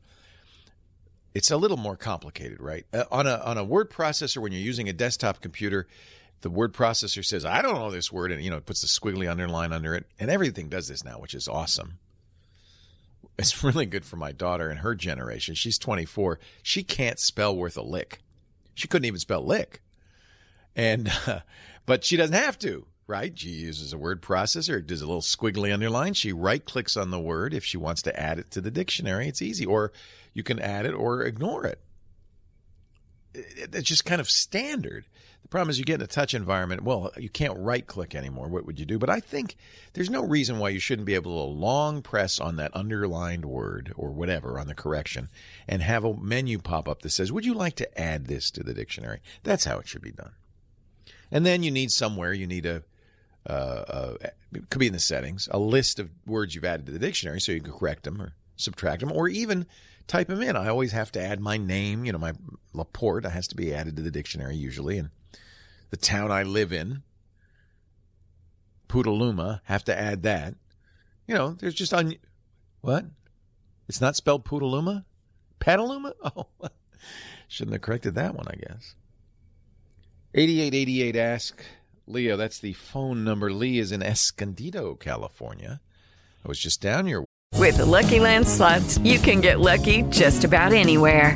it's a little more complicated, right? Uh, on a on a word processor, when you're using a desktop computer, the word processor says, "I don't know this word," and you know, it puts the squiggly underline under it, and everything does this now, which is awesome. It's really good for my daughter and her generation. She's twenty-four. She can't spell worth a lick. She couldn't even spell lick. And uh, but she doesn't have to, right? She uses a word processor. It does a little squiggly underline. She right-clicks on the word if she wants to add it to the dictionary. It's easy. Or you can add it or ignore it. It's just kind of standard. The problem is you get in a touch environment. Well, you can't right-click anymore. What would you do? But I think there's no reason why you shouldn't be able to long press on that underlined word or whatever on the correction and have a menu pop up that says, would you like to add this to the dictionary? That's how it should be done. And then you need somewhere, you need a, uh, a it could be in the settings, a list of words you've added to the dictionary so you can correct them or subtract them or even type them in. I always have to add my name, you know, my Laporte has to be added to the dictionary usually, and the town I live in, Pootaluma, have to add that. You know, there's just on. Un- what? It's not spelled Pootaluma? Petaluma? Oh, shouldn't have corrected that one, I guess. eighty-eight eighty-eight Ask Leo. That's the phone number. Lee is in Escondido, California. I was just down here. With the Lucky Land Slots, you can get lucky just about anywhere.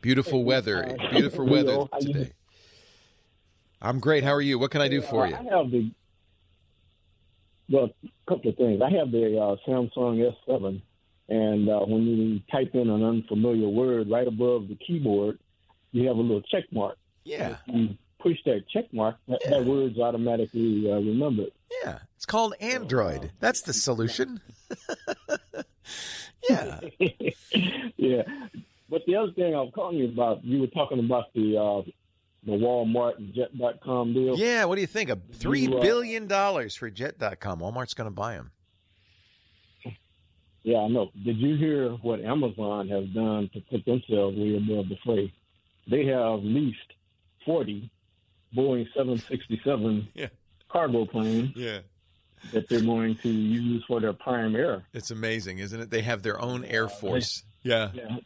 Beautiful weather. Beautiful weather today. I'm great. How are you? What can I do for you? I have the well, a couple of things. I have the uh, Samsung S seven, and uh, when you type in an unfamiliar word right above the keyboard, you have a little check mark. Yeah. If you push that check mark, that, yeah. that word's automatically uh, remembered. Yeah. It's called Android. That's the solution. Yeah. Yeah. But the other thing I was calling you about, you were talking about the uh, the Walmart and Jet dot com deal. Yeah, what do you think? A three you, uh, billion dollars for Jet dot com. Walmart's going to buy them. Yeah, I know. Did you hear what Amazon has done to put themselves way above the fray? They have leased forty Boeing seven sixty-seven yeah. cargo planes. Yeah. That they're going to use for their prime air. It's amazing, isn't it? They have their own air force. Yeah. Yeah.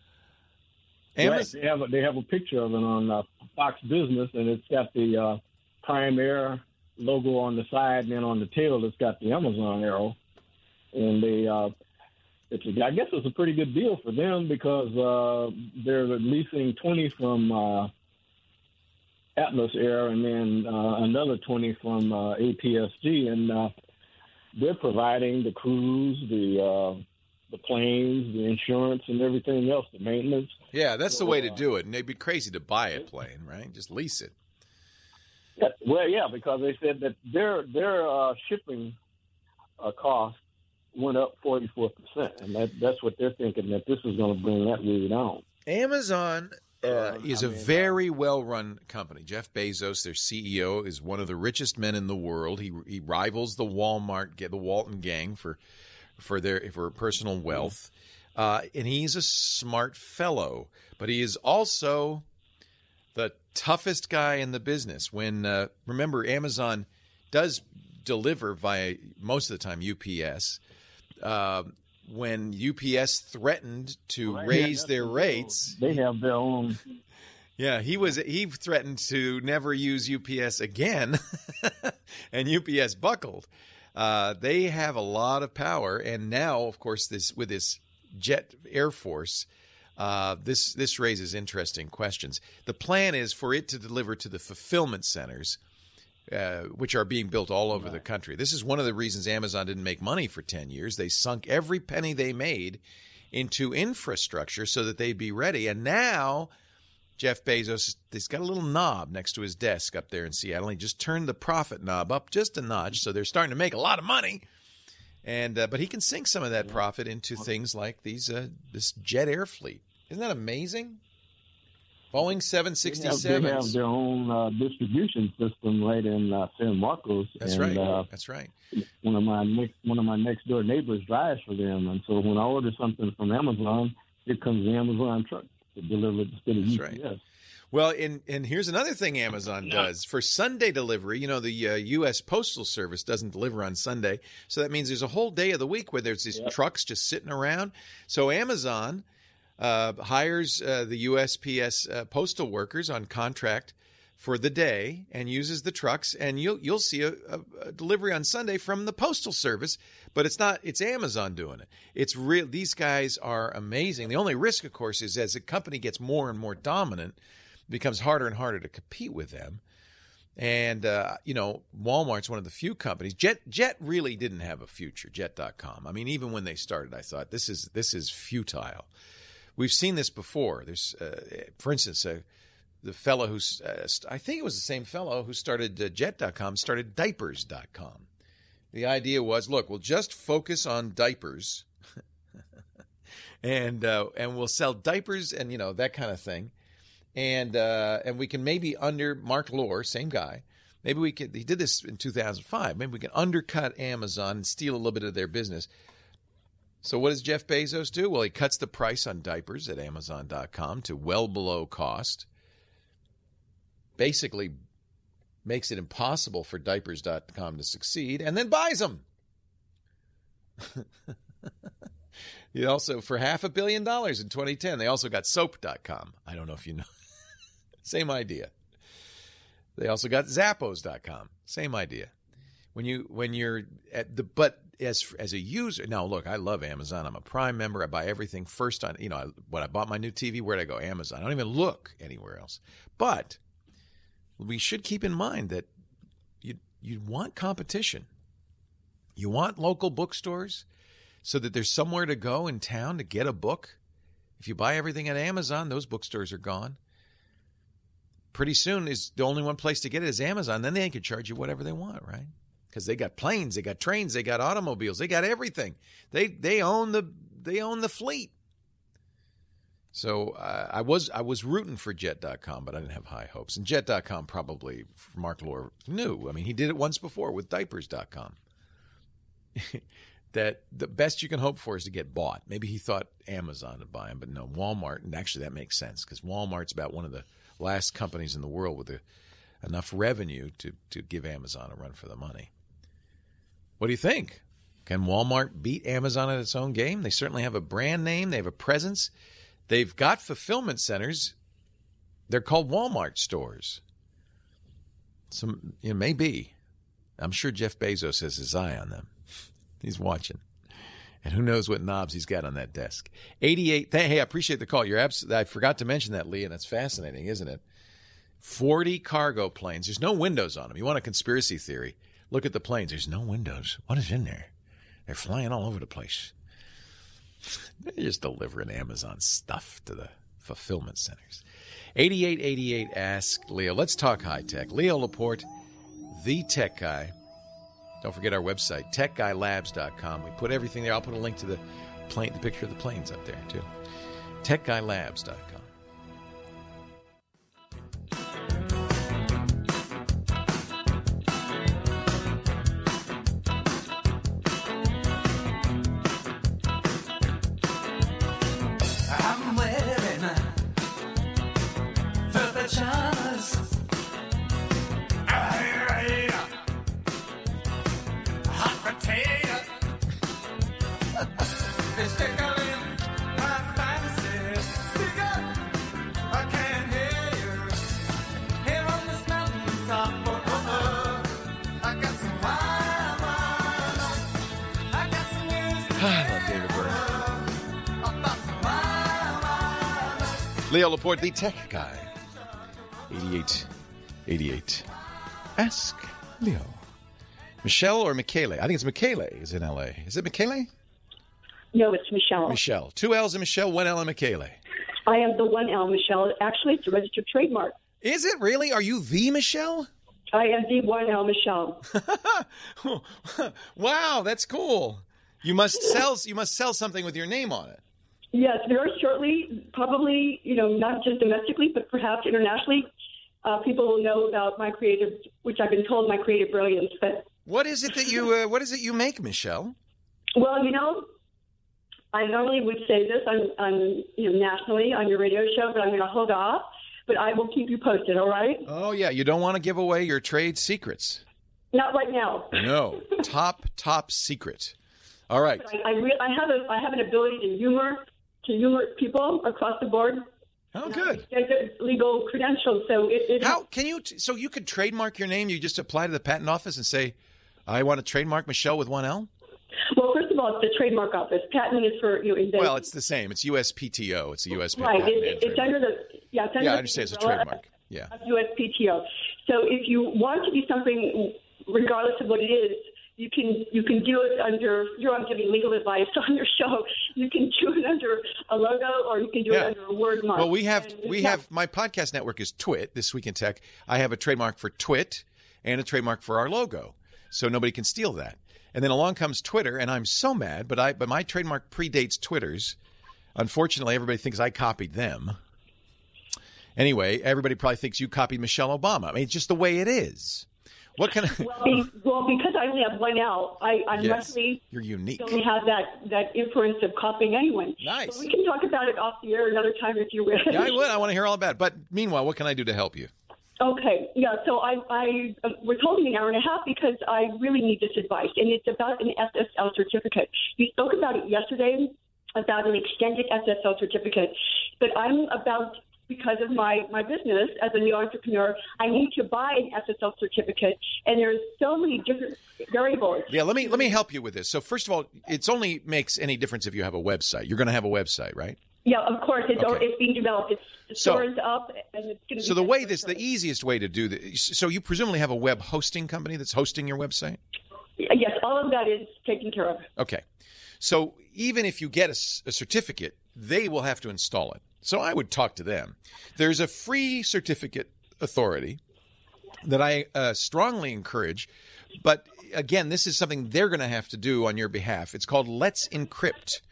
Right. They have a, they have a picture of it on uh, Fox Business, and it's got the uh, Prime Air logo on the side, and then on the tail it's got the Amazon arrow. And they, uh, it's a, I guess it's a pretty good deal for them because uh, they're leasing twenty from uh, Atlas Air, and then uh, another twenty from uh, A P S G, and uh, they're providing the crews, the uh, the planes, the insurance, and everything else, the maintenance. Yeah, that's so, the way to do it. And they'd be crazy to buy a plane, right? Just lease it. Yeah, well, yeah, because they said that their their uh, shipping uh, cost went up forty-four percent. And that, that's what they're thinking, that this is going to bring that way down. Amazon uh, is I mean, a very well-run company. Jeff Bezos, their C E O, is one of the richest men in the world. He he rivals the Walmart, the Walton gang for – for their for personal wealth, uh, and he's a smart fellow, but he is also the toughest guy in the business. When uh, remember, Amazon does deliver via most of the time U P S. Uh, when U P S threatened to well, raise their rates, they have their own. Yeah, he was he threatened to never use U P S again, and U P S buckled. Uh, they have a lot of power, and now, of course, this with this jet air force, uh, this this raises interesting questions. The plan is for it to deliver to the fulfillment centers, uh, which are being built all over right. the country. This is one of the reasons Amazon didn't make money for ten years. They sunk every penny they made into infrastructure so that they'd be ready, and now Jeff Bezos, he's got a little knob next to his desk up there in Seattle. He just turned the profit knob up just a notch, so they're starting to make a lot of money. And uh, but he can sink some of that profit into things like these uh, this jet air fleet. Isn't that amazing? Boeing seven sixty-sevens. They have their own uh, distribution system right in uh, San Marcos. That's and, right. Uh, That's right. One of my next, one of my next door neighbors drives for them, and so when I order something from Amazon, here comes the Amazon truck to deliver it to the U P S. Right. Well, and, and here's another thing Amazon does. For Sunday delivery, you know, the uh, U S Postal Service doesn't deliver on Sunday. So that means there's a whole day of the week where there's these yep. trucks just sitting around. So Amazon uh, hires uh, the U S P S uh, postal workers on contract for the day and uses the trucks. And you'll, you'll see a, a, a delivery on Sunday from the Postal Service. But it's not, it's Amazon doing it. It's real. These guys are amazing. The only risk, of course, is as a company gets more and more dominant, becomes harder and harder to compete with them. And, uh, you know, Walmart's one of the few companies. Jet Jet really didn't have a future, Jet dot com. I mean, even when they started, I thought, this is this is futile. We've seen this before. There's, uh, for instance, uh, the fellow who's, uh, I think it was the same fellow who started uh, Jet dot com, started diapers dot com. The idea was, look, we'll just focus on diapers and uh, and we'll sell diapers and, you know, that kind of thing. And uh, and we can maybe under Mark Lohr, same guy, maybe we could, he did this in two thousand five, maybe we can undercut Amazon and steal a little bit of their business. So what does Jeff Bezos do? Well, he cuts the price on diapers at Amazon dot com to well below cost, basically makes it impossible for diapers dot com to succeed, and then buys them. He also, for half a billion dollars in twenty ten, they also got soap dot com. I don't know if you know. Same idea. They also got Zappos dot com. Same idea. When you when you're at the but as as a user now, look, I love Amazon. I'm a Prime member. I buy everything first on you know I, when I bought my new T V. Where'd I go? Amazon. I don't even look anywhere else. But we should keep in mind that you you want competition. You want local bookstores so that there's somewhere to go in town to get a book. If you buy everything at Amazon, those bookstores are gone. Pretty soon is the only one place to get it is Amazon. Then they can charge you whatever they want, right? Because they got planes, they got trains, they got automobiles, they got everything. They they own the they own the fleet. So uh, I was I was rooting for Jet dot com, but I didn't have high hopes. And Jet dot com probably Mark Lohr knew. I mean, he did it once before with diapers dot com. That the best you can hope for is to get bought. Maybe he thought Amazon would buy him, but no, Walmart. And actually, that makes sense because Walmart's about one of the last companies in the world with a, enough revenue to, to give Amazon a run for the money. What do you think? Can Walmart beat Amazon at its own game? They certainly have a brand name. They have a presence. They've got fulfillment centers. They're called Walmart stores. Some, it may be. I'm sure Jeff Bezos has his eye on them. He's watching. And who knows what knobs he's got on that desk. eighty-eight. Th- hey, I appreciate the call. You're abs- I forgot to mention that, Lee, and that's fascinating, isn't it? forty cargo planes. There's no windows on them. You want a conspiracy theory? Look at the planes. There's no windows. What is in there? They're flying all over the place. They're just delivering Amazon stuff to the fulfillment centers. eighty-eight eighty-eight, ask Leo. Let's talk high tech. Leo Laporte, the tech guy. Don't forget our website, tech guy labs dot com. We put everything there. I'll put a link to the plane, the picture of the planes up there, too. tech guy labs dot com. Leo Laporte, the tech guy. eighty-eight eighty-eight. Ask Leo. Michelle or Michele? I think it's Michele is in L A. Is it Michele? No, it's Michelle. Michelle. Two L's in Michelle, one L in Michele. I am the one L, Michelle. Actually, it's a registered trademark. Is it really? Are you the Michelle? I am the one L, Michelle. Wow, that's cool. You must sell. You must sell something with your name on it. Yes, very shortly, probably, you know, not just domestically, but perhaps internationally, uh, people will know about my creative, which I've been told my creative brilliance. But what is it that you, uh, what is it you make, Michelle? Well, you know, I normally would say this on, on you know, nationally on your radio show, but I'm going to hold off. But I will keep you posted, all right? Oh, yeah. You don't want to give away your trade secrets. Not right now. No. Top, top secret. All right. I, I, re- I, have a, I have an ability to humor, to humor people across the board. Oh, good. Legal credentials. So it, it How can you t- so you could trademark your name? You just apply to the patent office and say, I want to trademark Michelle with one L? Well, first of all, it's the trademark office. Patent is for, you know, invention. Well, it's the same. It's U S P T O. It's the U S P T O. Right. It, it, it's under the, yeah, it's under yeah, the I understand. It's a trademark. Yeah. Of U S P T O. So if you want to do something, regardless of what it is, you can you can do it under, you know, I'm giving legal advice on your show. You can do it under a logo, or you can do yeah. it under a word mark. Well, we have, and we have, my podcast network is Twit, This Week in Tech. I have a trademark for Twit and a trademark for our logo. So nobody can steal that. And then along comes Twitter, and I'm so mad, but I but my trademark predates Twitter's. Unfortunately, everybody thinks I copied them. Anyway, everybody probably thinks you copied Michelle Obama. I mean, it's just the way it is. What can I... Well, be, well because I only have one out, I, I yes, luckily you're unique. Don't have that, that inference of copying anyone. Nice. But we can talk about it off the air another time if you wish. Yeah, I would. I want to hear all about it. But meanwhile, what can I do to help you? Okay. Yeah. So I, I was holding an hour and a half because I really need this advice, and it's about an S S L certificate. You spoke about it yesterday about an extended S S L certificate, but I'm about because of my, my business as a new entrepreneur, I need to buy an S S L certificate, and there's so many different variables. Yeah. Let me let me help you with this. So first of all, it's only makes any difference if you have a website. You're going to have a website, right? Yeah, of course. It's, okay. it's being developed. It's, the store so, is up. And it's going to so be the way this, the easiest way to do this, so you presumably have a web hosting company that's hosting your website? Yes, all of that is taken care of. Okay. So even if you get a, a certificate, they will have to install it. So I would talk to them. There's a free certificate authority that I uh, strongly encourage. But again, this is something they're going to have to do on your behalf. It's called Let's Encrypt.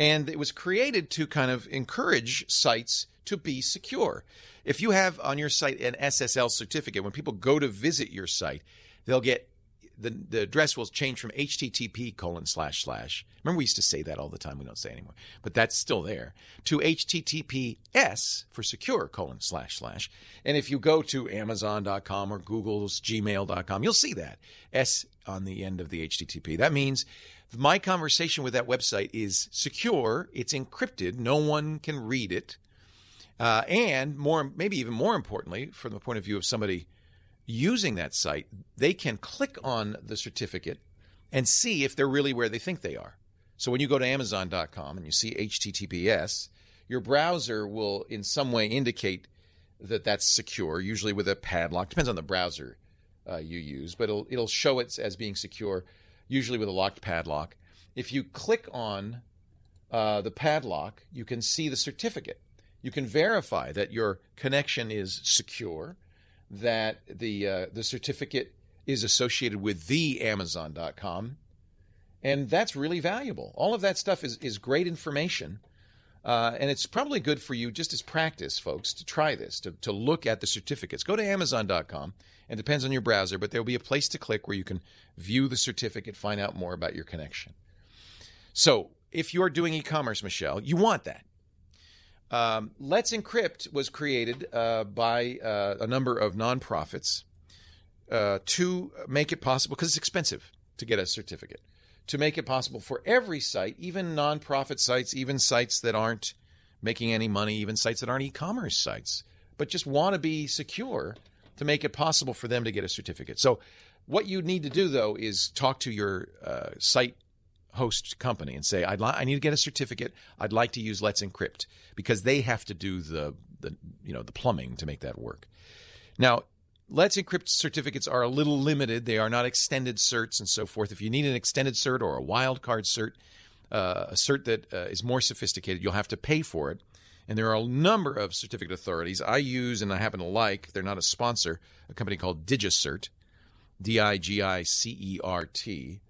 And it was created to kind of encourage sites to be secure. If you have on your site an S S L certificate, when people go to visit your site, they'll get the, the address will change from H T T P colon slash slash. Remember, we used to say that all the time. We don't say it anymore, but that's still there, to H T T P S for secure colon slash slash. And if you go to Amazon dot com or Google's Gmail dot com, you'll see that S on the end of the H T T P. That means my conversation with that website is secure. It's encrypted. No one can read it. Uh, and more, maybe even more importantly, from the point of view of somebody using that site, they can click on the certificate and see if they're really where they think they are. So when you go to Amazon dot com and you see H T T P S, your browser will in some way indicate that that's secure, usually with a padlock. Depends on the browser uh, you use, but it'll, it'll show it as being secure, usually with a locked padlock. If you click on uh, the padlock, you can see the certificate. You can verify that your connection is secure, that the uh, the certificate is associated with the Amazon dot com, and that's really valuable. All of that stuff is, is great information, uh, and it's probably good for you just as practice, folks, to try this, to, to look at the certificates. Go to Amazon dot com. It depends on your browser, but there will be a place to click where you can view the certificate, find out more about your connection. So if you're doing e-commerce, Michelle, you want that. Um, Let's Encrypt was created uh, by uh, a number of nonprofits uh, to make it possible, because it's expensive to get a certificate, to make it possible for every site, even nonprofit sites, even sites that aren't making any money, even sites that aren't e-commerce sites, but just want to be secure, to make it possible for them to get a certificate. So what you need to do, though, is talk to your uh, site host company and say, I'd li- I need to get a certificate. I'd like to use Let's Encrypt, because they have to do the, the you know the plumbing to make that work. Now, Let's Encrypt certificates are a little limited. They are not extended certs and so forth. If you need an extended cert or a wildcard cert, uh, a cert that uh, is more sophisticated, you'll have to pay for it. And there are a number of certificate authorities I use and I happen to like. They're not a sponsor. A company called DigiCert, D I G I C E R T.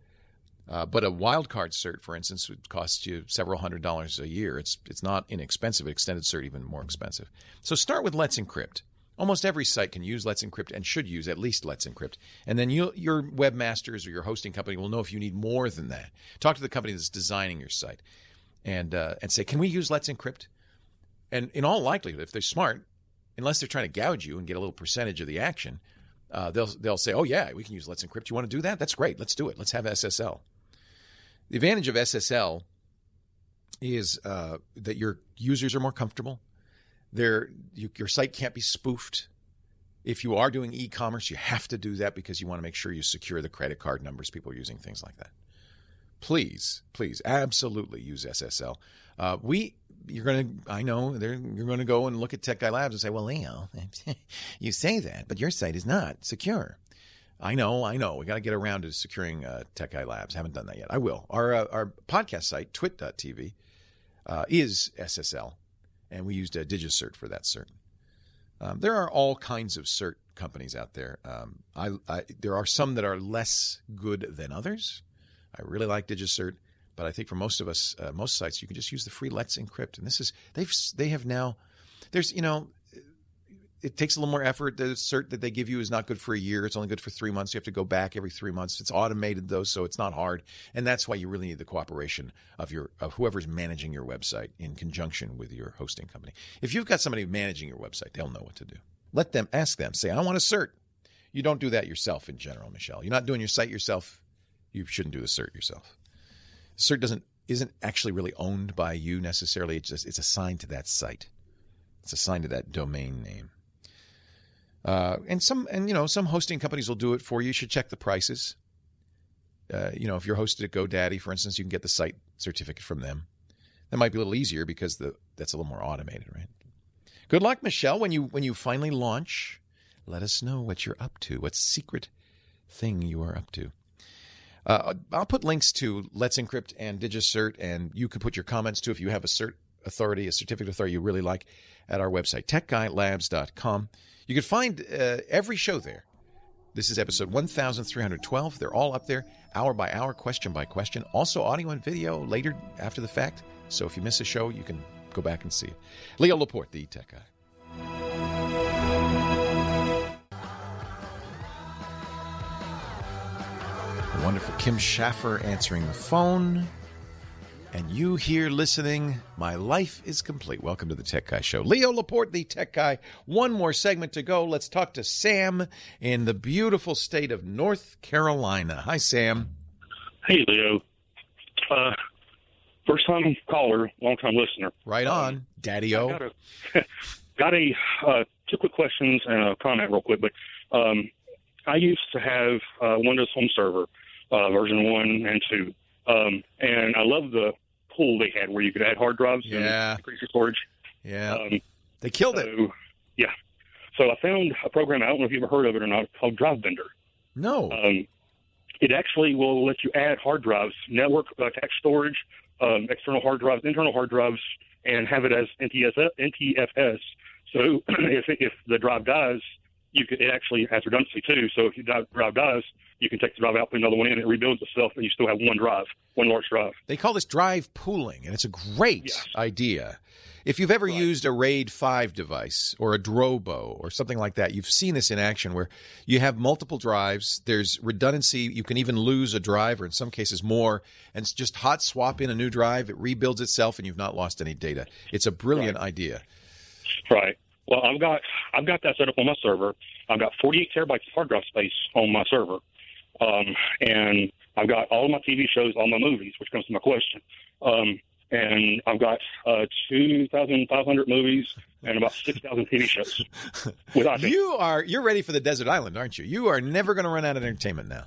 Uh, but a wildcard cert, for instance, would cost you several hundred dollars a year. It's it's not inexpensive. Extended cert, even more expensive. So start with Let's Encrypt. Almost every site can use Let's Encrypt and should use at least Let's Encrypt. And then you, your webmasters or your hosting company will know if you need more than that. Talk to the company that's designing your site and uh, and say, can we use Let's Encrypt? And in all likelihood, if they're smart, unless they're trying to gouge you and get a little percentage of the action, uh, they'll they'll say, oh, yeah, we can use Let's Encrypt. You want to do that? That's great. Let's do it. Let's have S S L. The advantage of S S L is uh, that your users are more comfortable. They're, you, your site can't be spoofed. If you are doing e-commerce, you have to do that because you want to make sure you secure the credit card numbers people are using, things like that. Please, please, absolutely use S S L. Uh, we, you're going to, I know, you're going to go and look at Tech Guy Labs and say, well, Leo, you say that, but your site is not secure. I know, I know. We got to get around to securing uh, Tech Guy Labs. Haven't done that yet. I will. Our uh, our podcast site, twit dot t v, uh, is S S L, and we used a DigiCert for that cert. Um, there are all kinds of cert companies out there. Um, I, I there are some that are less good than others. I really like DigiCert, but I think for most of us, uh, most sites, you can just use the free Let's Encrypt. And this is they've they have now. There's you know. It takes a little more effort. The cert that they give you is not good for a year. It's only good for three months. You have to go back every three months. It's automated, though, so it's not hard. And that's why you really need the cooperation of your of whoever's managing your website in conjunction with your hosting company. If you've got somebody managing your website, they'll know what to do. Let them ask them. Say, I want a cert. You don't do that yourself in general, Michelle. You're not doing your site yourself. You shouldn't do the cert yourself. The cert doesn't isn't actually really owned by you necessarily. It's just, it's assigned to that site. It's assigned to that domain name. Uh, and some, and you know, some hosting companies will do it for you. You should check the prices. Uh, you know, if you're hosted at GoDaddy, for instance, you can get the site certificate from them. That might be a little easier because the that's a little more automated, right? Good luck, Michelle. When you when you finally launch, let us know what you're up to. What secret thing you are up to? Uh, I'll put links to Let's Encrypt and DigiCert, and you can put your comments too if you have a cert authority, a certificate authority you really like, at our website, tech guy labs dot com. You can find uh, every show there. This is episode one thousand three hundred twelve. They're all up there, hour by hour, question by question. Also audio and video later after the fact. So if you miss a show, you can go back and see it. Leo Laporte, the Tech Guy. The wonderful Kim Schaffer answering the phone. And you here listening, my life is complete. Welcome to the Tech Guy Show. Leo Laporte, the Tech Guy. One more segment to go. Let's talk to Sam in the beautiful state of North Carolina. Hi, Sam. Hey, Leo. Uh, first time caller, long time listener. Right on, Daddy-o. I got a, got a uh, two quick questions and a comment real quick. But um, I used to have uh, Windows Home Server, uh, version one and two. Um, and I love the pool they had where you could add hard drives yeah. and increase your storage. Yeah. Um, they killed so, it. Yeah. So I found a program, I don't know if you've ever heard of it or not, called Drive Bender. No. Um, it actually will let you add hard drives, network attached storage, um, external hard drives, internal hard drives, and have it as N T F S. So if, if the drive dies, you could, it actually has redundancy too. So if your drive dies, you can take the drive out, put another one in, and it rebuilds itself, and you still have one drive, one large drive. They call this drive pooling, and it's a great yes. idea. If you've ever right. used a RAID five device or a Drobo or something like that, you've seen this in action where you have multiple drives. There's redundancy. You can even lose a drive or in some cases more, and just hot swap in a new drive. It rebuilds itself, and you've not lost any data. It's a brilliant right. idea. Right. Well, I've got I've got that set up on my server. I've got forty-eight terabytes of hard drive space on my server. Um, and I've got all my T V shows, all my movies, which comes to my question. Um, and I've got uh, two thousand five hundred movies and about six thousand T V shows. You are, you're ready for the desert island, aren't you? You are never going to run out of entertainment now.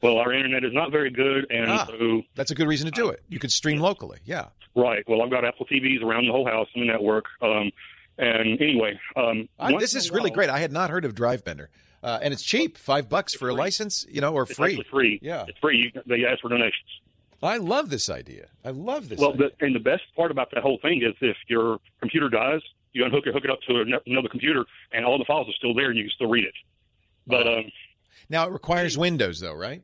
Well, our internet is not very good. And ah, so that's a good reason to do it. You could stream locally. Yeah. Right. Well, I've got Apple T Vs around the whole house and the network. Um, and anyway. Um, I, this is really while, great. I had not heard of Drive Bender. Uh, and it's cheap, five bucks it's for free. A license, you know, or it's free. It's free. Yeah. It's free. You, they ask for donations. I love this idea. I love this well, idea. The, and the best part about that whole thing is if your computer dies, you unhook it, hook it up to another computer, and all the files are still there, and you can still read it. But um, Now, it requires Windows, though, right?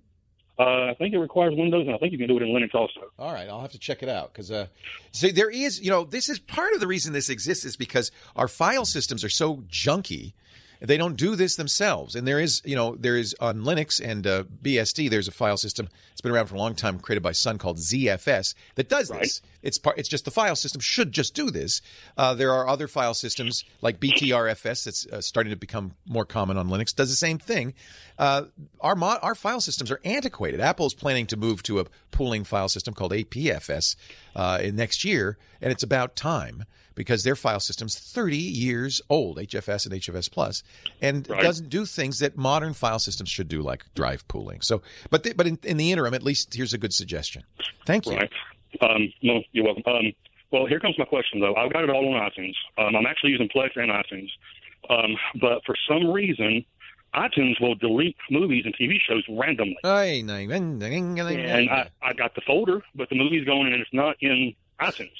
Uh, I think it requires Windows, and I think you can do it in Linux also. All right, I'll have to check it out because uh, see, there is, you know, this is part of the reason this exists is because our file systems are so junky. They don't do this themselves. And there is, you know, there is on Linux and uh, B S D, there's a file system that's been around for a long time, created by Sun, called Z F S, that does right. this. It's part. It's just the file system should just do this. Uh, there are other file systems like B T R F S that's uh, starting to become more common on Linux, does the same thing. Uh, our, mo- our file systems are antiquated. Apple's planning to move to a pooling file system called A P F S uh, in next year, and it's about time. Because their file system's thirty years old, H F S and H F S Plus, and right. doesn't do things that modern file systems should do, like drive pooling. So, but the, but in, in the interim, at least here's a good suggestion. Thank you. Right. Um, no, you're welcome. Um, well, here comes my question, though. I've got it all on iTunes. Um, I'm actually using Plex and iTunes. Um, but for some reason, iTunes will delete movies and T V shows randomly. And I, I got the folder, but the movie's going, and it's not in iTunes.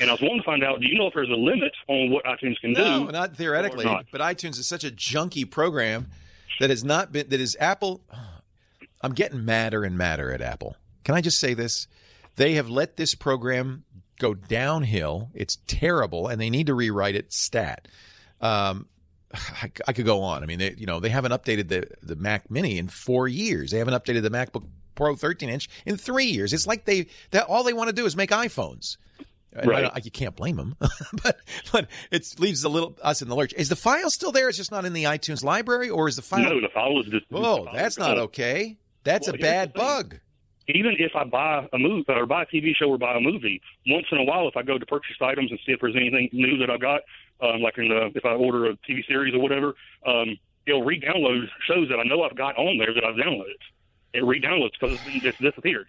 And I was wanting to find out, do you know if there's a limit on what iTunes can do? No, not theoretically, not? But iTunes is such a junky program that has not been, that is Apple, I'm getting madder and madder at Apple. Can I just say this? They have let this program go downhill. It's terrible, and they need to rewrite it stat. Um, I, I could go on. I mean, they, you know, they haven't updated the, the Mac Mini in four years. They haven't updated the MacBook Pro thirteen inch in three years. It's like they that all they want to do is make iPhones. Right. I I, you can't blame them, but but it leaves the little us in the lurch. Is the file still there? It's just not in the iTunes library, or is the file? No, the file is just. Whoa, that's not okay. That's well, a bad bug. Even if I buy a movie or buy a T V show or buy a movie, once in a while, if I go to purchase items and see if there's anything new that I got, um, like in the, if I order a T V series or whatever, um, it'll re-download shows that I know I've got on there that I've downloaded. It re-downloads because it's disappeared.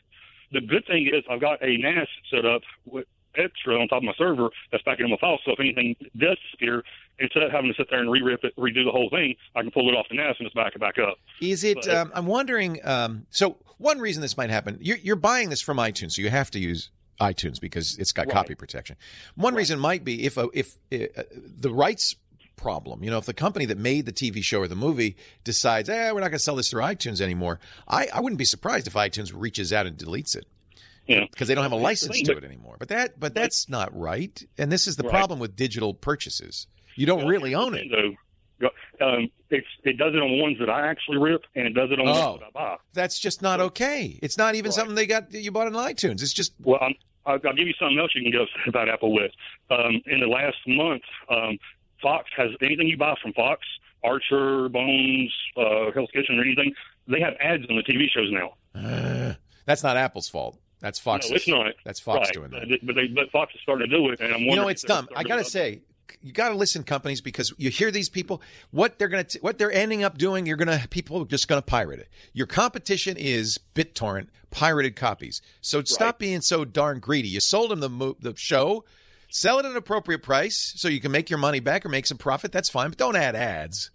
The good thing is I've got a N A S set up with extra on top of my server that's backing up my file, so if anything does disappear, instead of having to sit there and re-rip it, redo the whole thing, I can pull it off the N A S and just back it back up. Is it but, um, – I'm wondering um, – so one reason this might happen, you're, you're buying this from iTunes, so you have to use iTunes because it's got right. copy protection. One right. reason might be if, a, if uh, the rights – problem. You know, if the company that made the T V show or the movie decides, eh, we're not going to sell this through iTunes anymore, I, I wouldn't be surprised if iTunes reaches out and deletes it. Yeah. Because they don't have a license to it anymore. But that, but that's not right. And this is the right. problem with digital purchases. You don't well, really own it. Though, um, it's, it does it on ones that I actually rip, and it does it on oh, ones that I buy. That's just not okay. It's not even right. something they got you bought on iTunes. It's just... Well, I'm, I'll give you something else you can go about Apple with. Um, in the last month... Um, Fox has anything you buy from Fox, Archer, Bones, uh, Hell's Kitchen, or anything. They have ads on the T V shows now. Uh, that's not Apple's fault. That's Fox's. No, it's not. That's Fox right. doing that. But, they, but Fox is starting to do it, and I'm wondering. You know, it's dumb. I gotta say, you gotta listen, companies, because you hear these people. What they're gonna, t- what they're ending up doing, you're gonna people are just gonna pirate it. Your competition is BitTorrent pirated copies. So right. stop being so darn greedy. You sold them the mo- the show. Sell it at an appropriate price so you can make your money back or make some profit. That's fine, but don't add ads.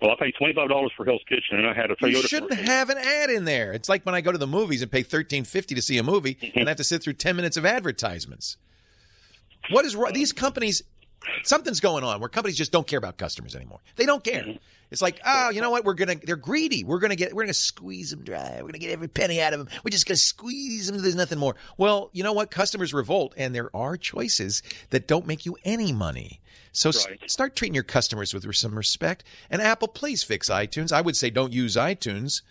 Well, I paid twenty-five dollars for Hell's Kitchen, and I had a Toyota. You shouldn't have an ad in there. It's like when I go to the movies and pay thirteen dollars and fifty cents to see a movie mm-hmm. and I have to sit through ten minutes of advertisements. What is wrong? These companies, something's going on where companies just don't care about customers anymore. They don't care. Mm-hmm. It's like, oh, you know what? We're gonna. They're greedy. We're gonna get. We're gonna squeeze them dry. We're gonna get every penny out of them. We're just gonna squeeze them. There's nothing more. Well, you know what? Customers revolt, and there are choices that don't make you any money. So right. s- start treating your customers with some respect. And Apple, please fix iTunes. I would say don't use iTunes,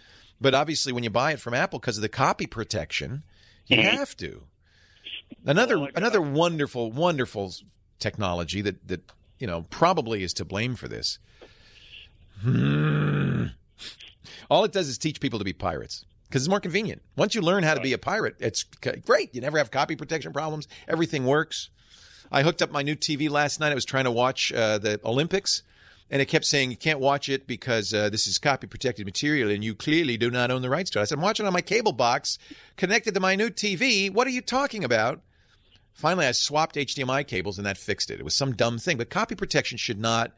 but obviously when you buy it from Apple because of the copy protection, you mm-hmm. have to. Another oh another wonderful, wonderful technology that that you know probably is to blame for this. Hmm. All it does is teach people to be pirates because it's more convenient. Once you learn how to be a pirate, it's great. You never have copy protection problems. Everything works. I hooked up my new T V last night. I was trying to watch uh, the Olympics, and it kept saying you can't watch it because uh, this is copy protected material, and you clearly do not own the rights to it. I said, I'm watching on my cable box connected to my new T V. What are you talking about? Finally, I swapped H D M I cables, and that fixed it. It was some dumb thing, but copy protection should not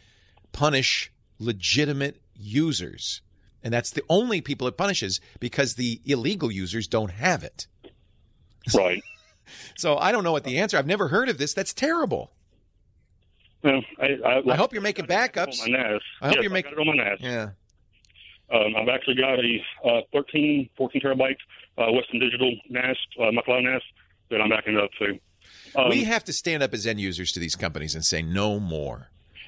punish legitimate users, and that's the only people it punishes because the illegal users don't have it. Right. So I don't know what the answer. I've never heard of this. That's terrible. Well, I, I, I hope you're making backups. I hope yes, you're making. Yeah. Um, I've actually got a uh, thirteen, fourteen terabyte uh, Western Digital N A S, uh, my cloud N A S, that I'm backing up to. Um, we have to stand up as end users to these companies and say no more.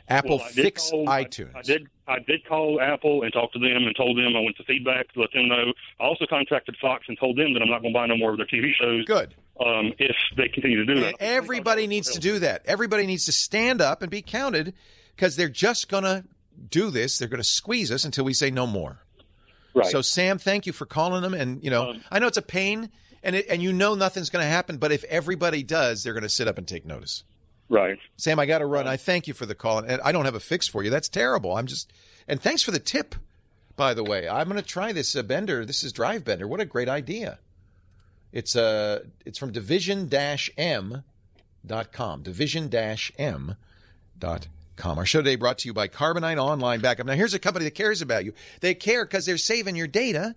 Apple, well, fix call, iTunes. I, I did I did call Apple and talk to them and told them I went to feedback to let them know. I also contacted Fox and told them that I'm not going to buy no more of their T V shows. Good. Um, if they continue to do and that. Everybody needs to do that. Everybody needs to stand up and be counted because they're just going to do this. They're going to squeeze us until we say no more. Right. So, Sam, thank you for calling them. And, you know, um, I know it's a pain and it, and you know nothing's going to happen. But if everybody does, they're going to sit up and take notice. Right. Sam, I got to run. I thank you for the call. And I don't have a fix for you. That's terrible. I'm just – and thanks for the tip, by the way. I'm going to try this uh, Bender. This is Drive Bender. What a great idea. It's uh, it's from division dash m dot com, division dash m dot com. Our show today brought to you by Carbonite Online Backup. Now, here's a company that cares about you. They care because they're saving your data.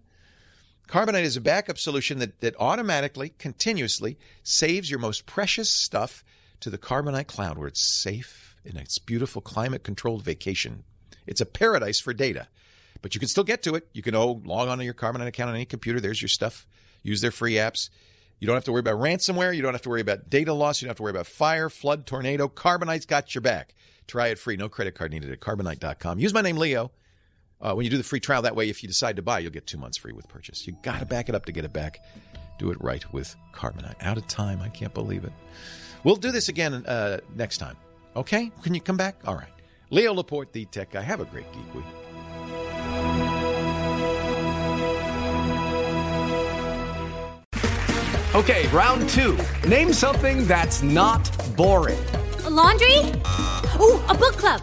Carbonite is a backup solution that, that automatically, continuously saves your most precious stuff to the Carbonite cloud, where it's safe in its beautiful climate-controlled vacation. It's a paradise for data, but you can still get to it. You can oh, log on to your Carbonite account on any computer. There's your stuff. Use their free apps. You don't have to worry about ransomware. You don't have to worry about data loss. You don't have to worry about fire, flood, tornado. Carbonite's got your back. Try it free. No credit card needed at Carbonite dot com. Use my name, Leo. Uh, when you do the free trial, that way if you decide to buy, you'll get two months free with purchase. You got to back it up to get it back. Do it right with Carbonite. Out of time. I can't believe it. We'll do this again uh, next time. Okay? Can you come back? All right. Leo Laporte, the tech guy. Have a great geek week. Okay, round two. Name something that's not boring. A laundry? Ooh, a book club.